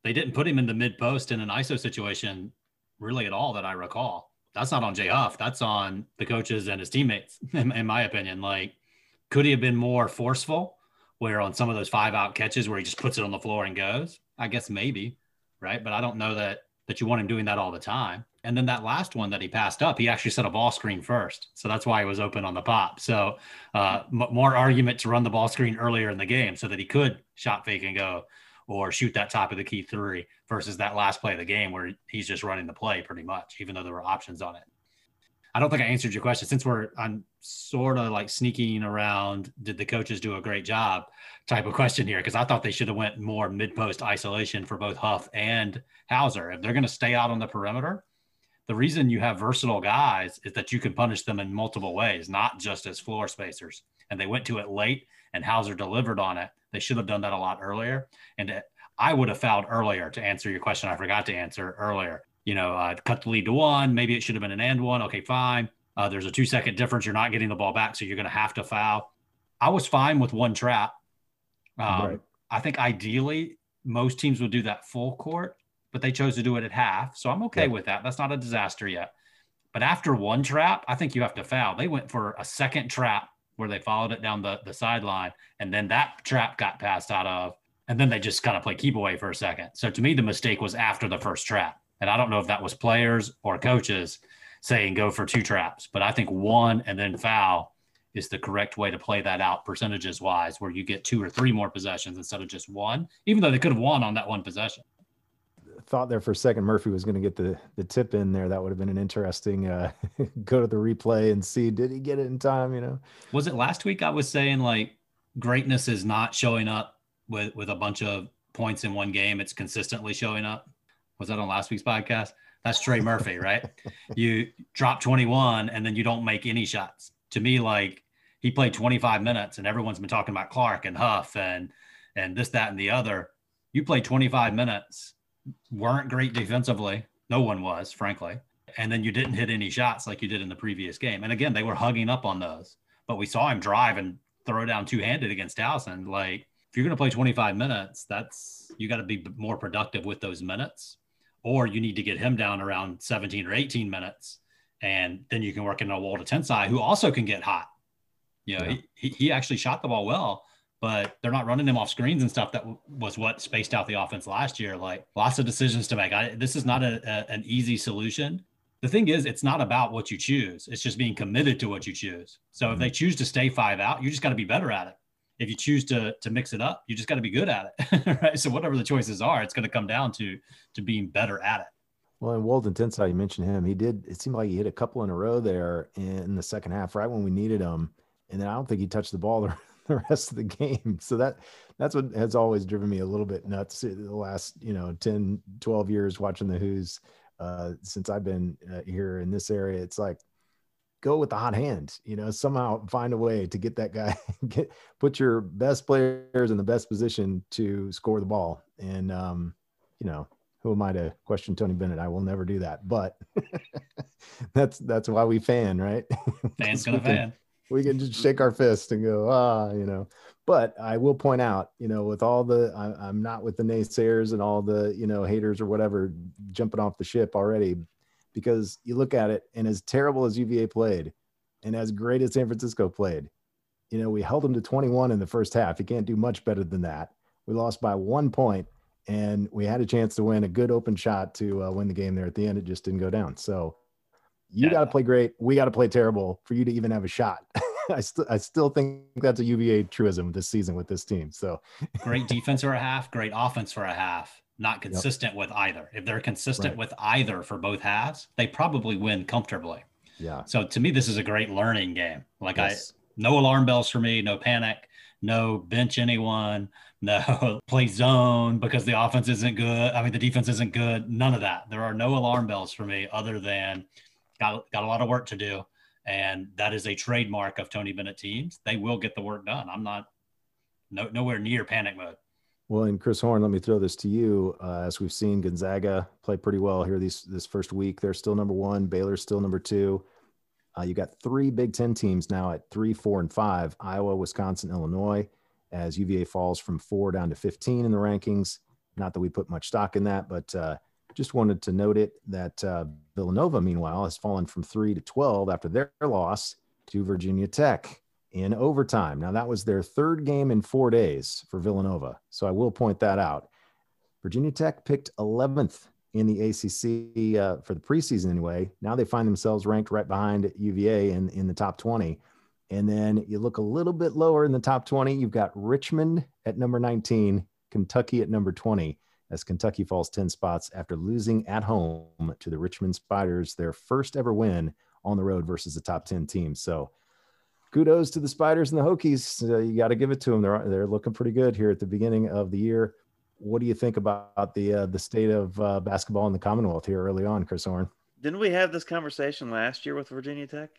They didn't put him in the mid post in an ISO situation really at all that I recall. That's not on Jay Huff. That's on the coaches and his teammates, in my opinion. Like, could he have been more forceful? Where on some of those 5-out catches where he just puts it on the floor and goes, I guess maybe, right? But I don't know that you want him doing that all the time. And then that last one that he passed up, he actually set a ball screen first. So that's why he was open on the pop. So more argument to run the ball screen earlier in the game so that he could shot fake and go or shoot that top of the key 3 versus that last play of the game where he's just running the play pretty much, even though there were options on it. I don't think I answered your question since I'm sort of like sneaking around, did the coaches do a great job type of question here? Because I thought they should have went more mid-post isolation for both Huff and Hauser. If they're going to stay out on the perimeter, the reason you have versatile guys is that you can punish them in multiple ways, not just as floor spacers. And they went to it late, and Hauser delivered on it. They should have done that a lot earlier. And I would have fouled earlier to answer your question. I forgot to answer earlier. You know, cut the lead to one. Maybe it should have been an and one. Okay, fine. There's a 2-second difference. You're not getting the ball back, so you're going to have to foul. I was fine with one trap. Right. I think ideally most teams would do that full court, but they chose to do it at half. So I'm okay with that. That's not a disaster yet. But after one trap, I think you have to foul. They went for a second trap where they followed it down the sideline, and then that trap got passed out of, and then they just kind of play keep away for a second. So to me, the mistake was after the first trap. And I don't know if that was players or coaches saying go for two traps, but I think one and then foul is the correct way to play that out percentages wise, where you get two or three more possessions instead of just one, even though they could have won on that one possession. Thought there for a second Murphy was going to get the tip in there. That would have been an interesting go to the replay and see, did he get it in time? You know, was it last week I was saying like greatness is not showing up with a bunch of points in one game. It's consistently showing up. Was that on last week's podcast? That's Trey Murphy, right? You drop 21 and then you don't make any shots. To me, like he played 25 minutes and everyone's been talking about Clark and Huff and this, that, and the other. You play 25 minutes, weren't great defensively. No one was, frankly. And then you didn't hit any shots like you did in the previous game. And again, they were hugging up on those, but we saw him drive and throw down two-handed against Towson. Like if you're going to play 25 minutes, that's, you got to be more productive with those minutes, or you need to get him down around 17 or 18 minutes. And then you can work in a wall to Tensai, who also can get hot. You know, he actually shot the ball well, but they're not running him off screens and stuff. That was what spaced out the offense last year. Like lots of decisions to make. This is not an easy solution. The thing is, it's not about what you choose. It's just being committed to what you choose. So if they choose to stay five out, you just got to be better at it. If you choose to mix it up, you just got to be good at it. Right? So whatever the choices are, it's going to come down to being better at it. Well, and Walden Tensai, you mentioned him. He did, it seemed like he hit a couple in a row there in the second half, right when we needed him. And then I don't think he touched the ball the rest of the game. So that's what has always driven me a little bit nuts the last, 10, 12 years watching the Who's since I've been here in this area. It's like, go with the hot hand, somehow find a way to get that guy, put your best players in the best position to score the ball. And, who am I to question Tony Bennett? I will never do that. But that's why we fan, right? Fans gonna fan. We can just shake our fist and go, But I will point out, with all the, I'm not with the naysayers and all the, haters or whatever jumping off the ship already, because you look at it, and as terrible as UVA played, and as great as San Francisco played, we held them to 21 in the first half. You can't do much better than that. We lost by 1 point. And we had a chance to win a good open shot to win the game there at the end. It just didn't go down. So you got to play great. We got to play terrible for you to even have a shot. I still think that's a UVA truism this season with this team. So great defense for a half, great offense for a half, not consistent with either. If they're consistent with either for both halves, they probably win comfortably. Yeah. So to me, this is a great learning game. Like no alarm bells for me, no panic. No bench anyone, no play zone because the offense isn't good. I mean, the defense isn't good. None of that. There are no alarm bells for me other than got a lot of work to do. And that is a trademark of Tony Bennett teams. They will get the work done. I'm not nowhere near panic mode. Well, and Chris Horn, let me throw this to you. As we've seen, Gonzaga play pretty well here this first week. They're still number one. Baylor's still number two. You got three Big Ten teams now at 3, 4, and 5, Iowa, Wisconsin, Illinois, as UVA falls from 4 down to 15 in the rankings. Not that we put much stock in that, but just wanted to note it that Villanova, meanwhile, has fallen from 3 to 12 after their loss to Virginia Tech in overtime. Now, that was their third game in 4 days for Villanova, so I will point that out. Virginia Tech picked 11th. In the ACC for the preseason anyway. Now they find themselves ranked right behind UVA in the top 20. And then you look a little bit lower in the top 20. You've got Richmond at number 19, Kentucky at number 20, as Kentucky falls 10 spots after losing at home to the Richmond Spiders, their first ever win on the road versus the top 10 team. So kudos to the Spiders and the Hokies. You got to give it to them. They're looking pretty good here at the beginning of the year. What do you think about the state of basketball in the Commonwealth here early on, Chris Horn? Didn't we have this conversation last year with Virginia Tech?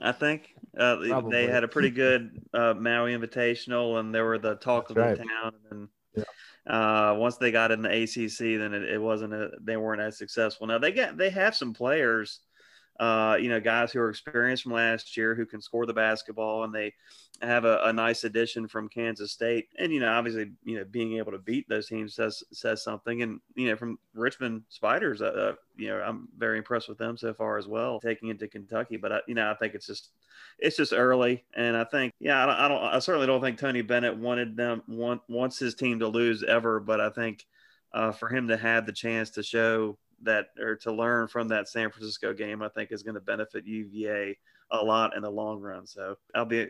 I think they had a pretty good Maui Invitational, and there were the talk of the town, and Yeah. Once they got in the ACC, then it wasn't they weren't as successful. Now they have some players, guys who are experienced from last year who can score the basketball, and they have a nice addition from Kansas State. And obviously, being able to beat those teams says something. And from Richmond Spiders, I'm very impressed with them so far as well, taking it to Kentucky. But I think it's just early, and I think I certainly don't think Tony Bennett wants his team to lose ever. But I think for him to have the chance to show that or to learn from that San Francisco game, I think is going to benefit UVA a lot in the long run. So I'll be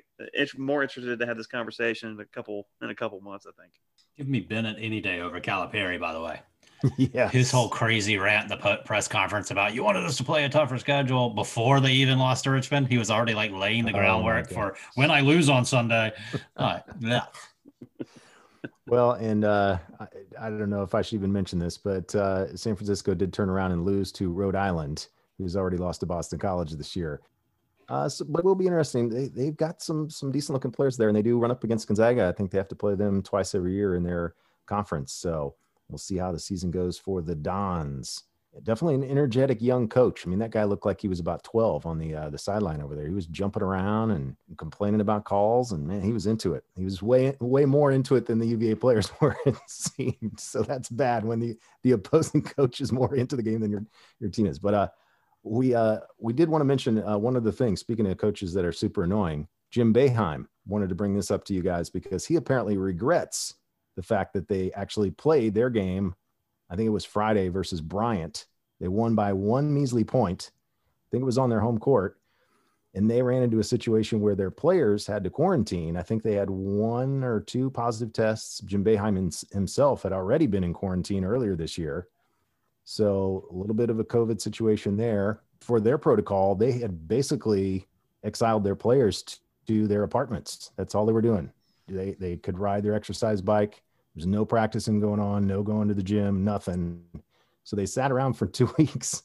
more interested to have this conversation in a couple months, I think. Give me Bennett any day over Calipari, by the way. Yeah. His whole crazy rant in the press conference about you wanted us to play a tougher schedule before they even lost to Richmond. He was already like laying the groundwork for when I lose on Sunday. Yeah. Well, and I don't know if I should even mention this, but San Francisco did turn around and lose to Rhode Island, who's already lost to Boston College this year. But it will be interesting. They've got some decent looking players there, and they do run up against Gonzaga. I think they have to play them twice every year in their conference. So we'll see how the season goes for the Dons. Definitely an energetic young coach. I mean, that guy looked like he was about 12 on the sideline over there. He was jumping around and complaining about calls, and man, he was into it. He was way more into it than the UVA players were, it seemed. So that's bad when the opposing coach is more into the game than your team is. But we did want to mention one of the things. Speaking of coaches that are super annoying, Jim Boeheim, wanted to bring this up to you guys because he apparently regrets the fact that they actually played their game. I think it was Friday versus Bryant. They won by one measly point. I think it was on their home court. And they ran into a situation where their players had to quarantine. I think they had one or two positive tests. Jim Boeheim himself had already been in quarantine earlier this year. So a little bit of a COVID situation there. For their protocol, they had basically exiled their players to their apartments. That's all they were doing. They could ride their exercise bike. There's no practicing going on, no going to the gym, nothing. So they sat around for 2 weeks.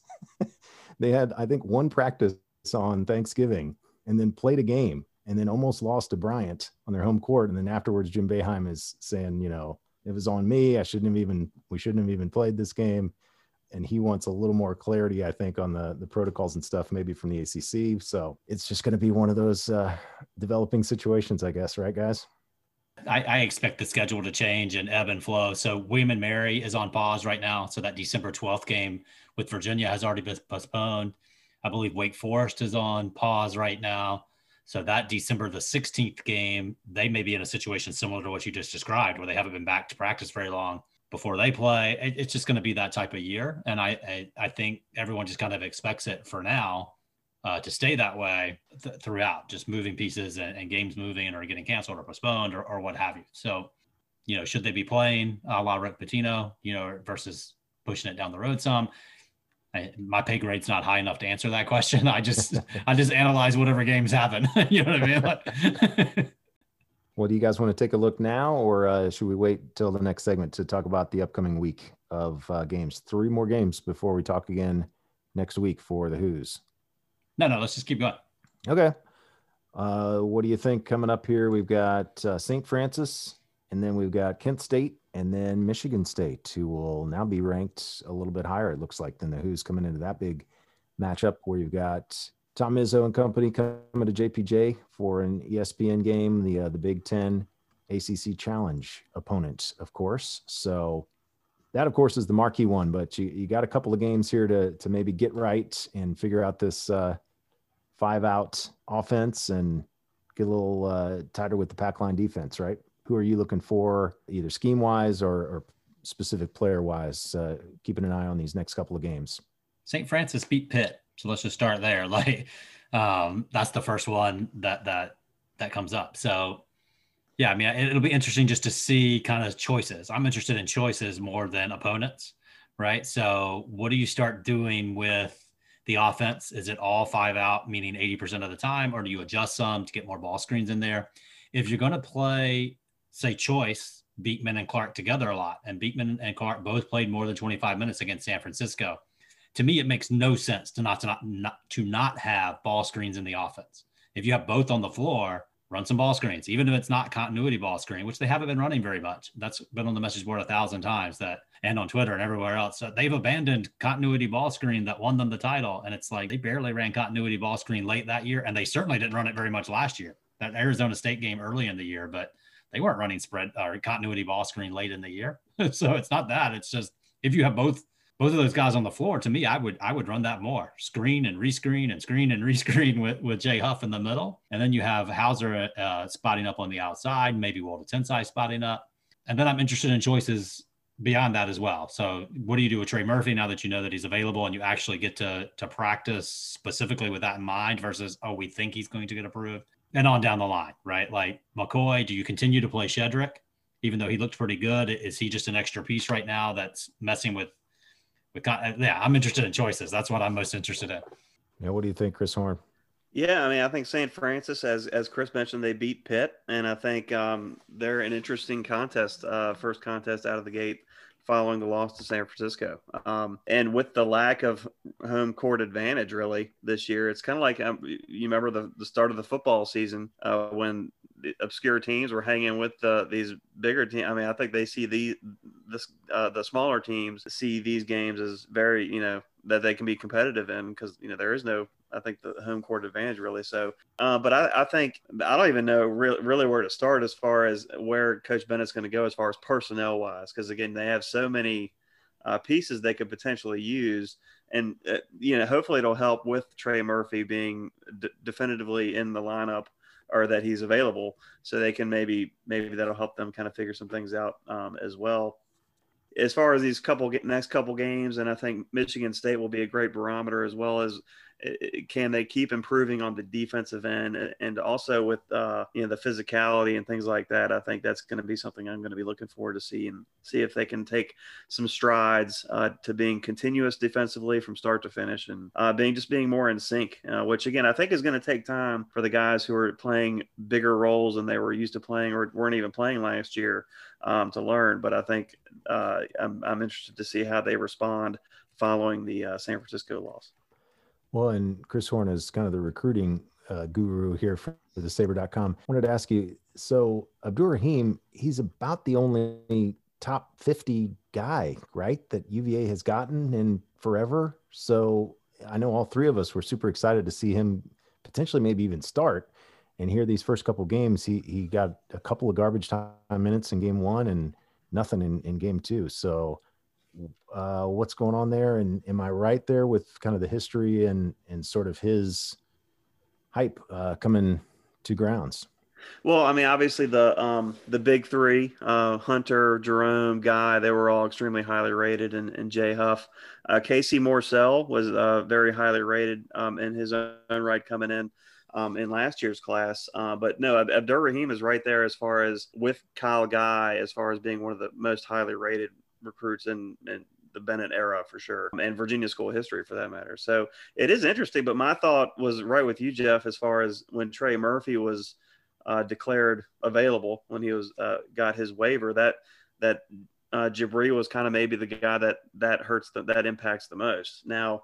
They had, I think, one practice on Thanksgiving and then played a game and then almost lost to Bryant on their home court. And then afterwards, Jim Boeheim is saying, it was on me. We shouldn't have even played this game. And he wants a little more clarity, I think, on the protocols and stuff, maybe from the ACC. So it's just going to be one of those developing situations, I guess. Right, guys? I expect the schedule to change and ebb and flow. So William & Mary is on pause right now. So that December 12th game with Virginia has already been postponed. I believe Wake Forest is on pause right now. So that December the 16th game, they may be in a situation similar to what you just described, where they haven't been back to practice very long before they play. It's just going to be that type of year. And I think everyone just kind of expects it for now to stay that way throughout, just moving pieces and games moving or getting canceled or postponed or what have you. So, should they be playing a la Rick Pitino, versus pushing it down the road some? My pay grade's not high enough to answer that question. I just analyze whatever games happen. You know what I mean? Well, do you guys want to take a look now, or should we wait till the next segment to talk about the upcoming week of games? 3 more games before we talk again next week for the Who's. No, let's just keep going. Okay. What do you think coming up here? We've got St. Francis, and then we've got Kent State, and then Michigan State, who will now be ranked a little bit higher, it looks like, than the Who's coming into that big matchup where you've got Tom Izzo and company coming to JPJ for an ESPN game, the Big Ten ACC Challenge opponent, of course. So that, of course, is the marquee one, but you got a couple of games here to maybe get right and figure out this 5-out offense and get a little tighter with the pack line defense, right? Who are you looking for, either scheme-wise or specific player-wise, keeping an eye on these next couple of games? St. Francis beat Pitt. So let's just start there. Like, that's the first one that comes up. So, yeah, I mean, it'll be interesting just to see kind of choices. I'm interested in choices more than opponents, right? So what do you start doing with the offense? Is it all 5-out, meaning 80% of the time, or do you adjust some to get more ball screens in there? If you're going to play, say, choice, Beekman and Clark together a lot, and Beekman and Clark both played more than 25 minutes against San Francisco, to me, it makes no sense to not have ball screens in the offense. If you have both on the floor, run some ball screens, even if it's not continuity ball screen, which they haven't been running very much. That's been on the message board 1,000 times that, and on Twitter and everywhere else. So they've abandoned continuity ball screen that won them the title. And it's like, they barely ran continuity ball screen late that year. And they certainly didn't run it very much last year, that Arizona State game early in the year, but they weren't running spread or continuity ball screen late in the year. So it's not that, it's just, if you have both of those guys on the floor, to me, I would run that more. Screen and rescreen and screen and rescreen with Jay Huff in the middle. And then you have Hauser spotting up on the outside, maybe Walter Tensai spotting up. And then I'm interested in choices beyond that as well. So what do you do with Trey Murphy now that you know that he's available and you actually get to practice specifically with that in mind versus, oh, we think he's going to get approved? And on down the line, right? Like McCoy, do you continue to play Shedrick, even though he looked pretty good? Is he just an extra piece right now that's messing with? Yeah, I'm interested in choices. That's what I'm most interested in. Yeah, what do you think, Chris Horn? Yeah, I mean, I think St. Francis, as Chris mentioned, they beat Pitt, and I think they're an interesting contest, first contest out of the gate following the loss to San Francisco. And with the lack of home court advantage, really, this year, it's kind of like you remember the start of the football season when – the obscure teams were hanging with these bigger teams. I mean, I think they see the smaller teams see these games as very, that they can be competitive in because, there is no, I think, the home court advantage really. So, but I think I don't even know really where to start as far as where Coach Bennett's going to go as far as personnel wise, because again, they have so many pieces they could potentially use. And, hopefully it'll help with Trey Murphy being definitively in the lineup, or that he's available, so they can maybe that'll help them kind of figure some things out as well. As far as these next couple games, and I think Michigan State will be a great barometer, as well as can they keep improving on the defensive end, and also with the physicality and things like that. I think that's going to be something I'm going to be looking forward to see, and see if they can take some strides to being continuous defensively from start to finish, and being more in sync, which again I think is going to take time for the guys who are playing bigger roles than they were used to playing or weren't even playing last year to learn. But I think I'm interested to see how they respond following the San Francisco loss. Well, and Chris Horn is kind of the recruiting guru here for the Saber.com. I wanted to ask you, so Abdur-Rahim, he's about the only top 50 guy, right, that UVA has gotten in forever. So I know all three of us were super excited to see him potentially maybe even start. And here these first couple games, he got a couple of garbage time minutes in game one and nothing in game two. So what's going on there? And am I right there with kind of the history and sort of his hype coming to grounds? Well, I mean, obviously the big three, Hunter, Jerome, Guy, they were all extremely highly rated, and Jay Huff. Casey Morcell was very highly rated in his own right coming in last year's class. But no, Abdur-Rahim is right there as far as with Kyle Guy, as far as being one of the most highly rated recruits in the Bennett era for sure, and Virginia school history for that matter. So it is interesting, but my thought was right with you, Jeff, as far as when Trey Murphy was declared available, when he was got his waiver, that Jabri was kind of maybe the guy that hurts that impacts the most. Now,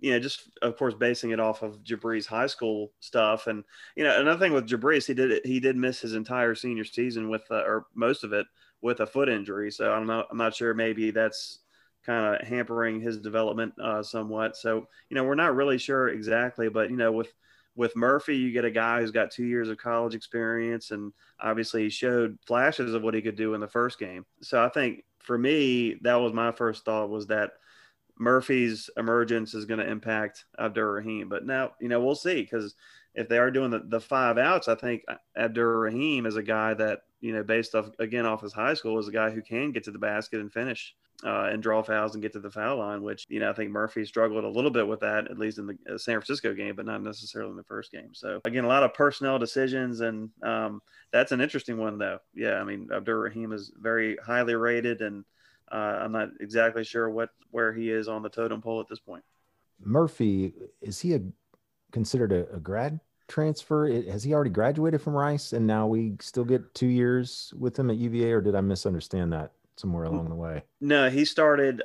just of course basing it off of Jabri's high school stuff, and another thing with Jabri, he did miss his entire senior season with or most of it, with a foot injury. So I'm not sure, maybe that's kind of hampering his development somewhat. So, we're not really sure exactly, but with Murphy, you get a guy who's got 2 years of college experience, and obviously he showed flashes of what he could do in the first game. So I think for me, that was my first thought, was that Murphy's emergence is going to impact Abdur-Rahim. But now, we'll see, because if they are doing the five outs, I think Abdur-Rahim is a guy that, based off his high school, is a guy who can get to the basket and finish and draw fouls and get to the foul line, which, I think Murphy struggled a little bit with that, at least in the San Francisco game, but not necessarily in the first game. So again, a lot of personnel decisions, and that's an interesting one though. Yeah. I mean, Abdur-Rahim is very highly rated, and I'm not exactly sure where he is on the totem pole at this point. Murphy, is he considered a grad transfer? Has he already graduated from Rice and now we still get 2 years with him at UVA, or did I misunderstand that somewhere along the way? No, he started,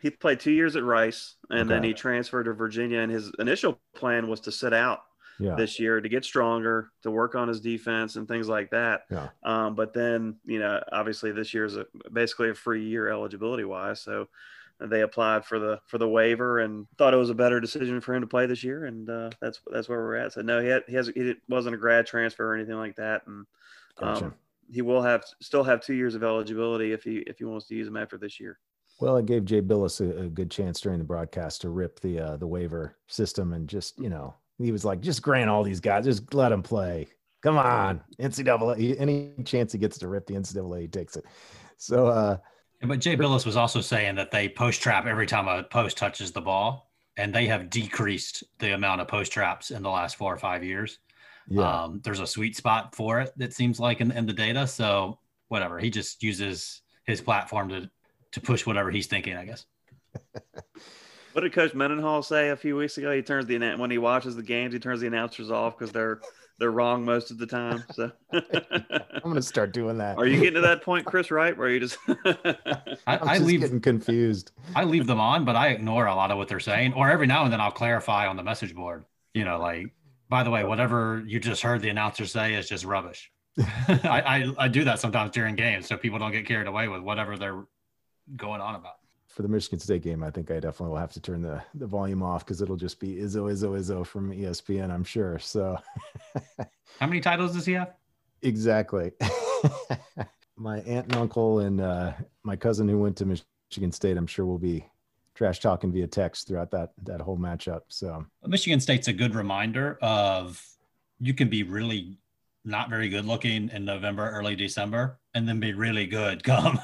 he played 2 years at Rice, and then he transferred to Virginia, and his initial plan was to sit out this year to get stronger, to work on his defense and things like that. Yeah. But then, you know, obviously this year is basically a free year eligibility wise. So they applied for the waiver and thought it was a better decision for him to play this year. And that's where we're at. So no, he wasn't a grad transfer or anything like that. And he will still have 2 years of eligibility if he wants to use them after this year. Well, it gave Jay Billis a good chance during the broadcast to rip the waiver system and just, you know, he was like, just grant all these guys, just let them play. Come on, NCAA. Any chance he gets to rip the NCAA, he takes it. So, but Jay Billis was also saying that they post trap every time a post touches the ball, and they have decreased the amount of post traps in the last 4 or 5 years. Yeah. There's a sweet spot for it, it seems like, in the data. So whatever, he just uses his platform to push whatever he's thinking, I guess. What did Coach Mendenhall say a few weeks ago? When he watches the games, he turns the announcers off because they're wrong most of the time. So I'm going to start doing that. Are you getting to that point, Chris Wright, where you just I leave getting confused. I leave them on, but I ignore a lot of what they're saying. Or every now and then I'll clarify on the message board. You know, like, by the way, whatever you just heard the announcer say is just rubbish. I do that sometimes during games so people don't get carried away with whatever they're going on about. For the Michigan State game, I think I definitely will have to turn the volume off because it'll just be Izzo, Izzo, Izzo from ESPN, I'm sure. So how many titles does he have? Exactly. My aunt and uncle and my cousin who went to Michigan State, I'm sure will be trash talking via text throughout that whole matchup. So Michigan State's a good reminder of you can be really not very good looking in November, early December, and then be really good come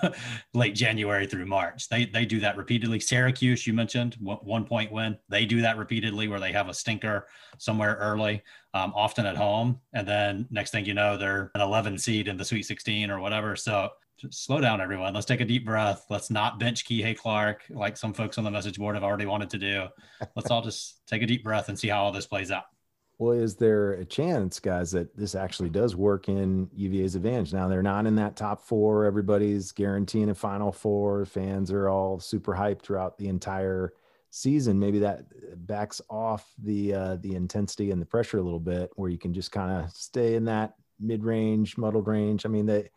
late January through March. They do that repeatedly. Syracuse, you mentioned, 1 point win. They do that repeatedly where they have a stinker somewhere early, often at home. And then next thing you know, they're an 11 seed in the Sweet 16 or whatever. So just slow down, everyone. Let's take a deep breath. Let's not bench Kihei Clark like some folks on the message board have already wanted to do. Let's all just take a deep breath and see how all this plays out. Well, is there a chance, guys, that this actually does work in UVA's advantage? Now, they're not in that top four. Everybody's guaranteeing a Final Four. Fans are all super hyped throughout the entire season. Maybe that backs off the intensity and the pressure a little bit, where you can just kind of stay in that mid-range, muddled range. I mean, the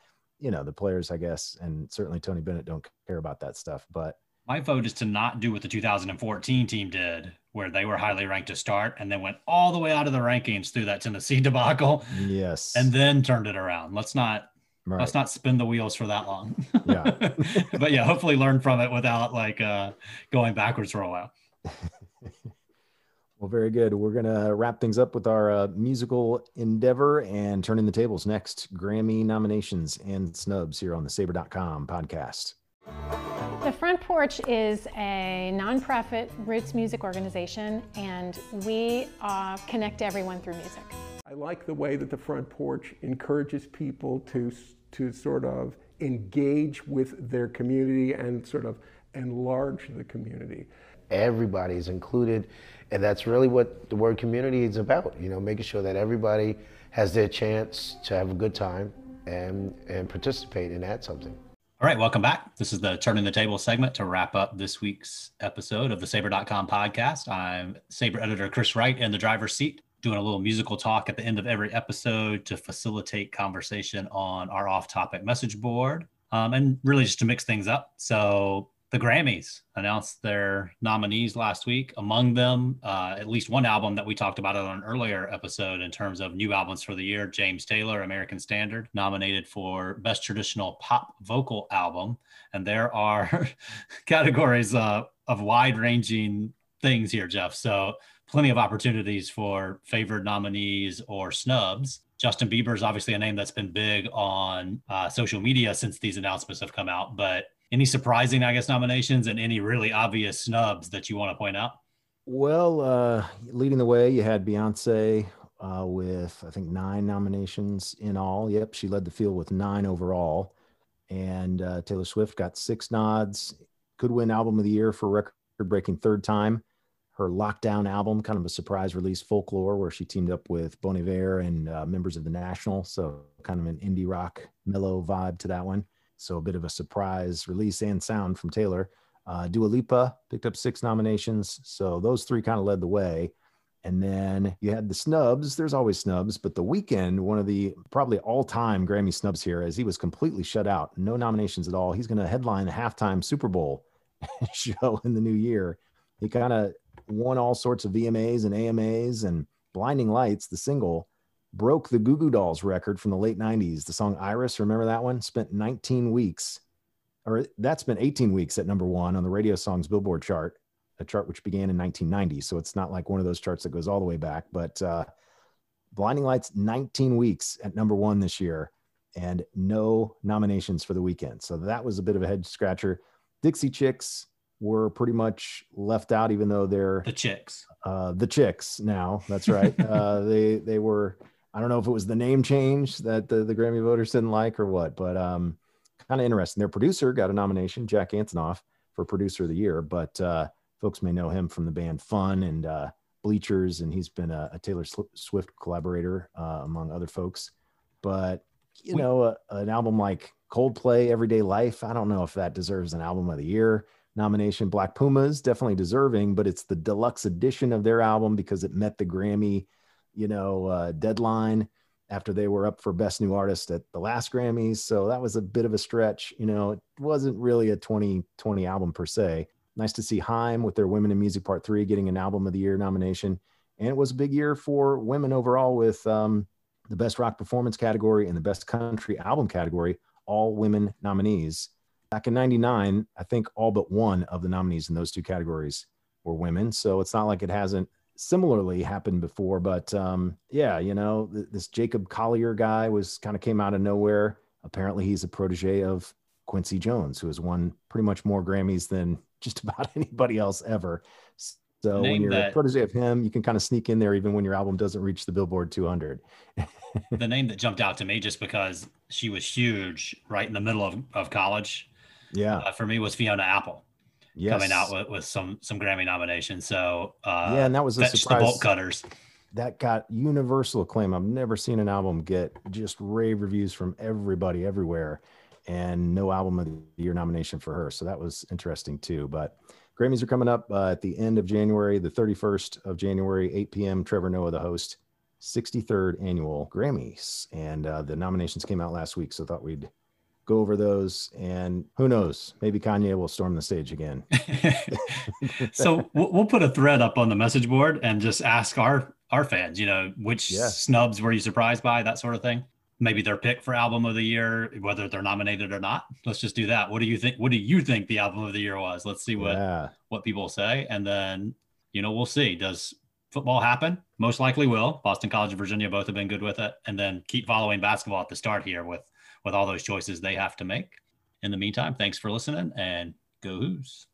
players, I guess, and certainly Tony Bennett don't care about that stuff. But my vote is to not do what the 2014 team did, where they were highly ranked to start and then went all the way out of the rankings through that Tennessee debacle. Yes. And then turned it around. Let's not spin the wheels for that long. Yeah. But yeah, hopefully learn from it without going backwards for a while. Well, very good. We're going to wrap things up with our musical endeavor and turning the tables next. Grammy nominations and snubs here on the Saber.com podcast. The Front Porch is a nonprofit roots music organization, and we connect everyone through music. I like the way that the Front Porch encourages people to sort of engage with their community and sort of enlarge the community. Everybody is included, and that's really what the word community is about, you know, making sure that everybody has their chance to have a good time and participate and add something. All right, welcome back. This is the Turning the Table segment to wrap up this week's episode of the Saber.com podcast. I'm Saber editor Chris Wright in the driver's seat, doing a little musical talk at the end of every episode to facilitate conversation on our off-topic message board, and really just to mix things up. So the Grammys announced their nominees last week. Among them, at least one album that we talked about on an earlier episode in terms of new albums for the year, James Taylor, American Standard, nominated for Best Traditional Pop Vocal Album. And there are categories of wide-ranging things here, Jeff. So plenty of opportunities for favored nominees or snubs. Justin Bieber is obviously a name that's been big on social media since these announcements have come out, but any surprising, I guess, nominations and any really obvious snubs that you want to point out? Well, leading the way, you had Beyonce with, I think, 9 nominations in all. Yep, she led the field with 9 overall. And Taylor Swift got 6 nods. Could win Album of the Year for record-breaking third time. Her Lockdown album, kind of a surprise release, Folklore, where she teamed up with Bon Iver and members of The National. So kind of an indie rock, mellow vibe to that one. So a bit of a surprise release and sound from Taylor. Dua Lipa picked up 6 nominations. So those 3 kind of led the way. And then you had the snubs. There's always snubs, but The Weeknd, one of the probably all-time Grammy snubs here, as he was completely shut out, no nominations at all. He's going to headline the halftime Super Bowl show in the new year. He kind of won all sorts of VMAs and AMAs, and Blinding Lights, the single, broke the Goo Goo Dolls record from the late 90s. The song Iris, remember that one? Spent 19 weeks, or that's been 18 weeks at number one on the Radio Songs Billboard chart, a chart which began in 1990. So it's not like one of those charts that goes all the way back, but Blinding Lights, 19 weeks at number one this year, and no nominations for The Weeknd. So that was a bit of a head scratcher. Dixie Chicks were pretty much left out, even though they're the Chicks now. That's right. They were, I don't know if it was the name change that the Grammy voters didn't like or what, but kind of interesting. Their producer got a nomination, Jack Antonoff, for Producer of the Year, but folks may know him from the band Fun and Bleachers, and he's been a Taylor Swift collaborator, among other folks. But, you know, an album like Coldplay, Everyday Life, I don't know if that deserves an Album of the Year nomination. Black Pumas, definitely deserving, but it's the deluxe edition of their album because it met the Grammy, you know, deadline after they were up for Best New Artist at the last Grammys. So that was a bit of a stretch. You know, it wasn't really a 2020 album per se. Nice to see Haim with their Women in Music Part 3 getting an Album of the Year nomination. And it was a big year for women overall, with the Best Rock Performance category and the Best Country Album category, all women nominees. Back in 99, I think all but one of the nominees in those two categories were women. So it's not like it hasn't similarly happened before. But yeah, you know, this Jacob Collier guy was kind of came out of nowhere. Apparently he's a protege of Quincy Jones, who has won pretty much more Grammys than just about anybody else ever. So when you're a protege of him, you can kind of sneak in there even when your album doesn't reach the Billboard 200. The name that jumped out to me, just because she was huge right in the middle of college, for me, was Fiona Apple. Yes. Coming out with some Grammy nominations. So yeah, and that was a surprise. The Bolt Cutters. That got universal acclaim. I've never seen an album get just rave reviews from everybody everywhere, and no Album of the Year nomination for her. So that was interesting too. But Grammys are coming up at the end of January, the 31st of January, 8 p.m. Trevor Noah, the host, 63rd annual Grammys. And the nominations came out last week, so I thought we'd go over those. And who knows, maybe Kanye will storm the stage again. So we'll put a thread up on the message board and just ask our fans, you know, which snubs were you surprised by, that sort of thing. Maybe their pick for Album of the Year, whether they're nominated or not. Let's just do that. What do you think? What do you think the Album of the Year was? Let's see what people say. And then, you know, we'll see. Does football happen? Most likely will. Boston College and Virginia both have been good with it. And then keep following basketball at the start here with all those choices they have to make. In the meantime, thanks for listening, and go Hoos.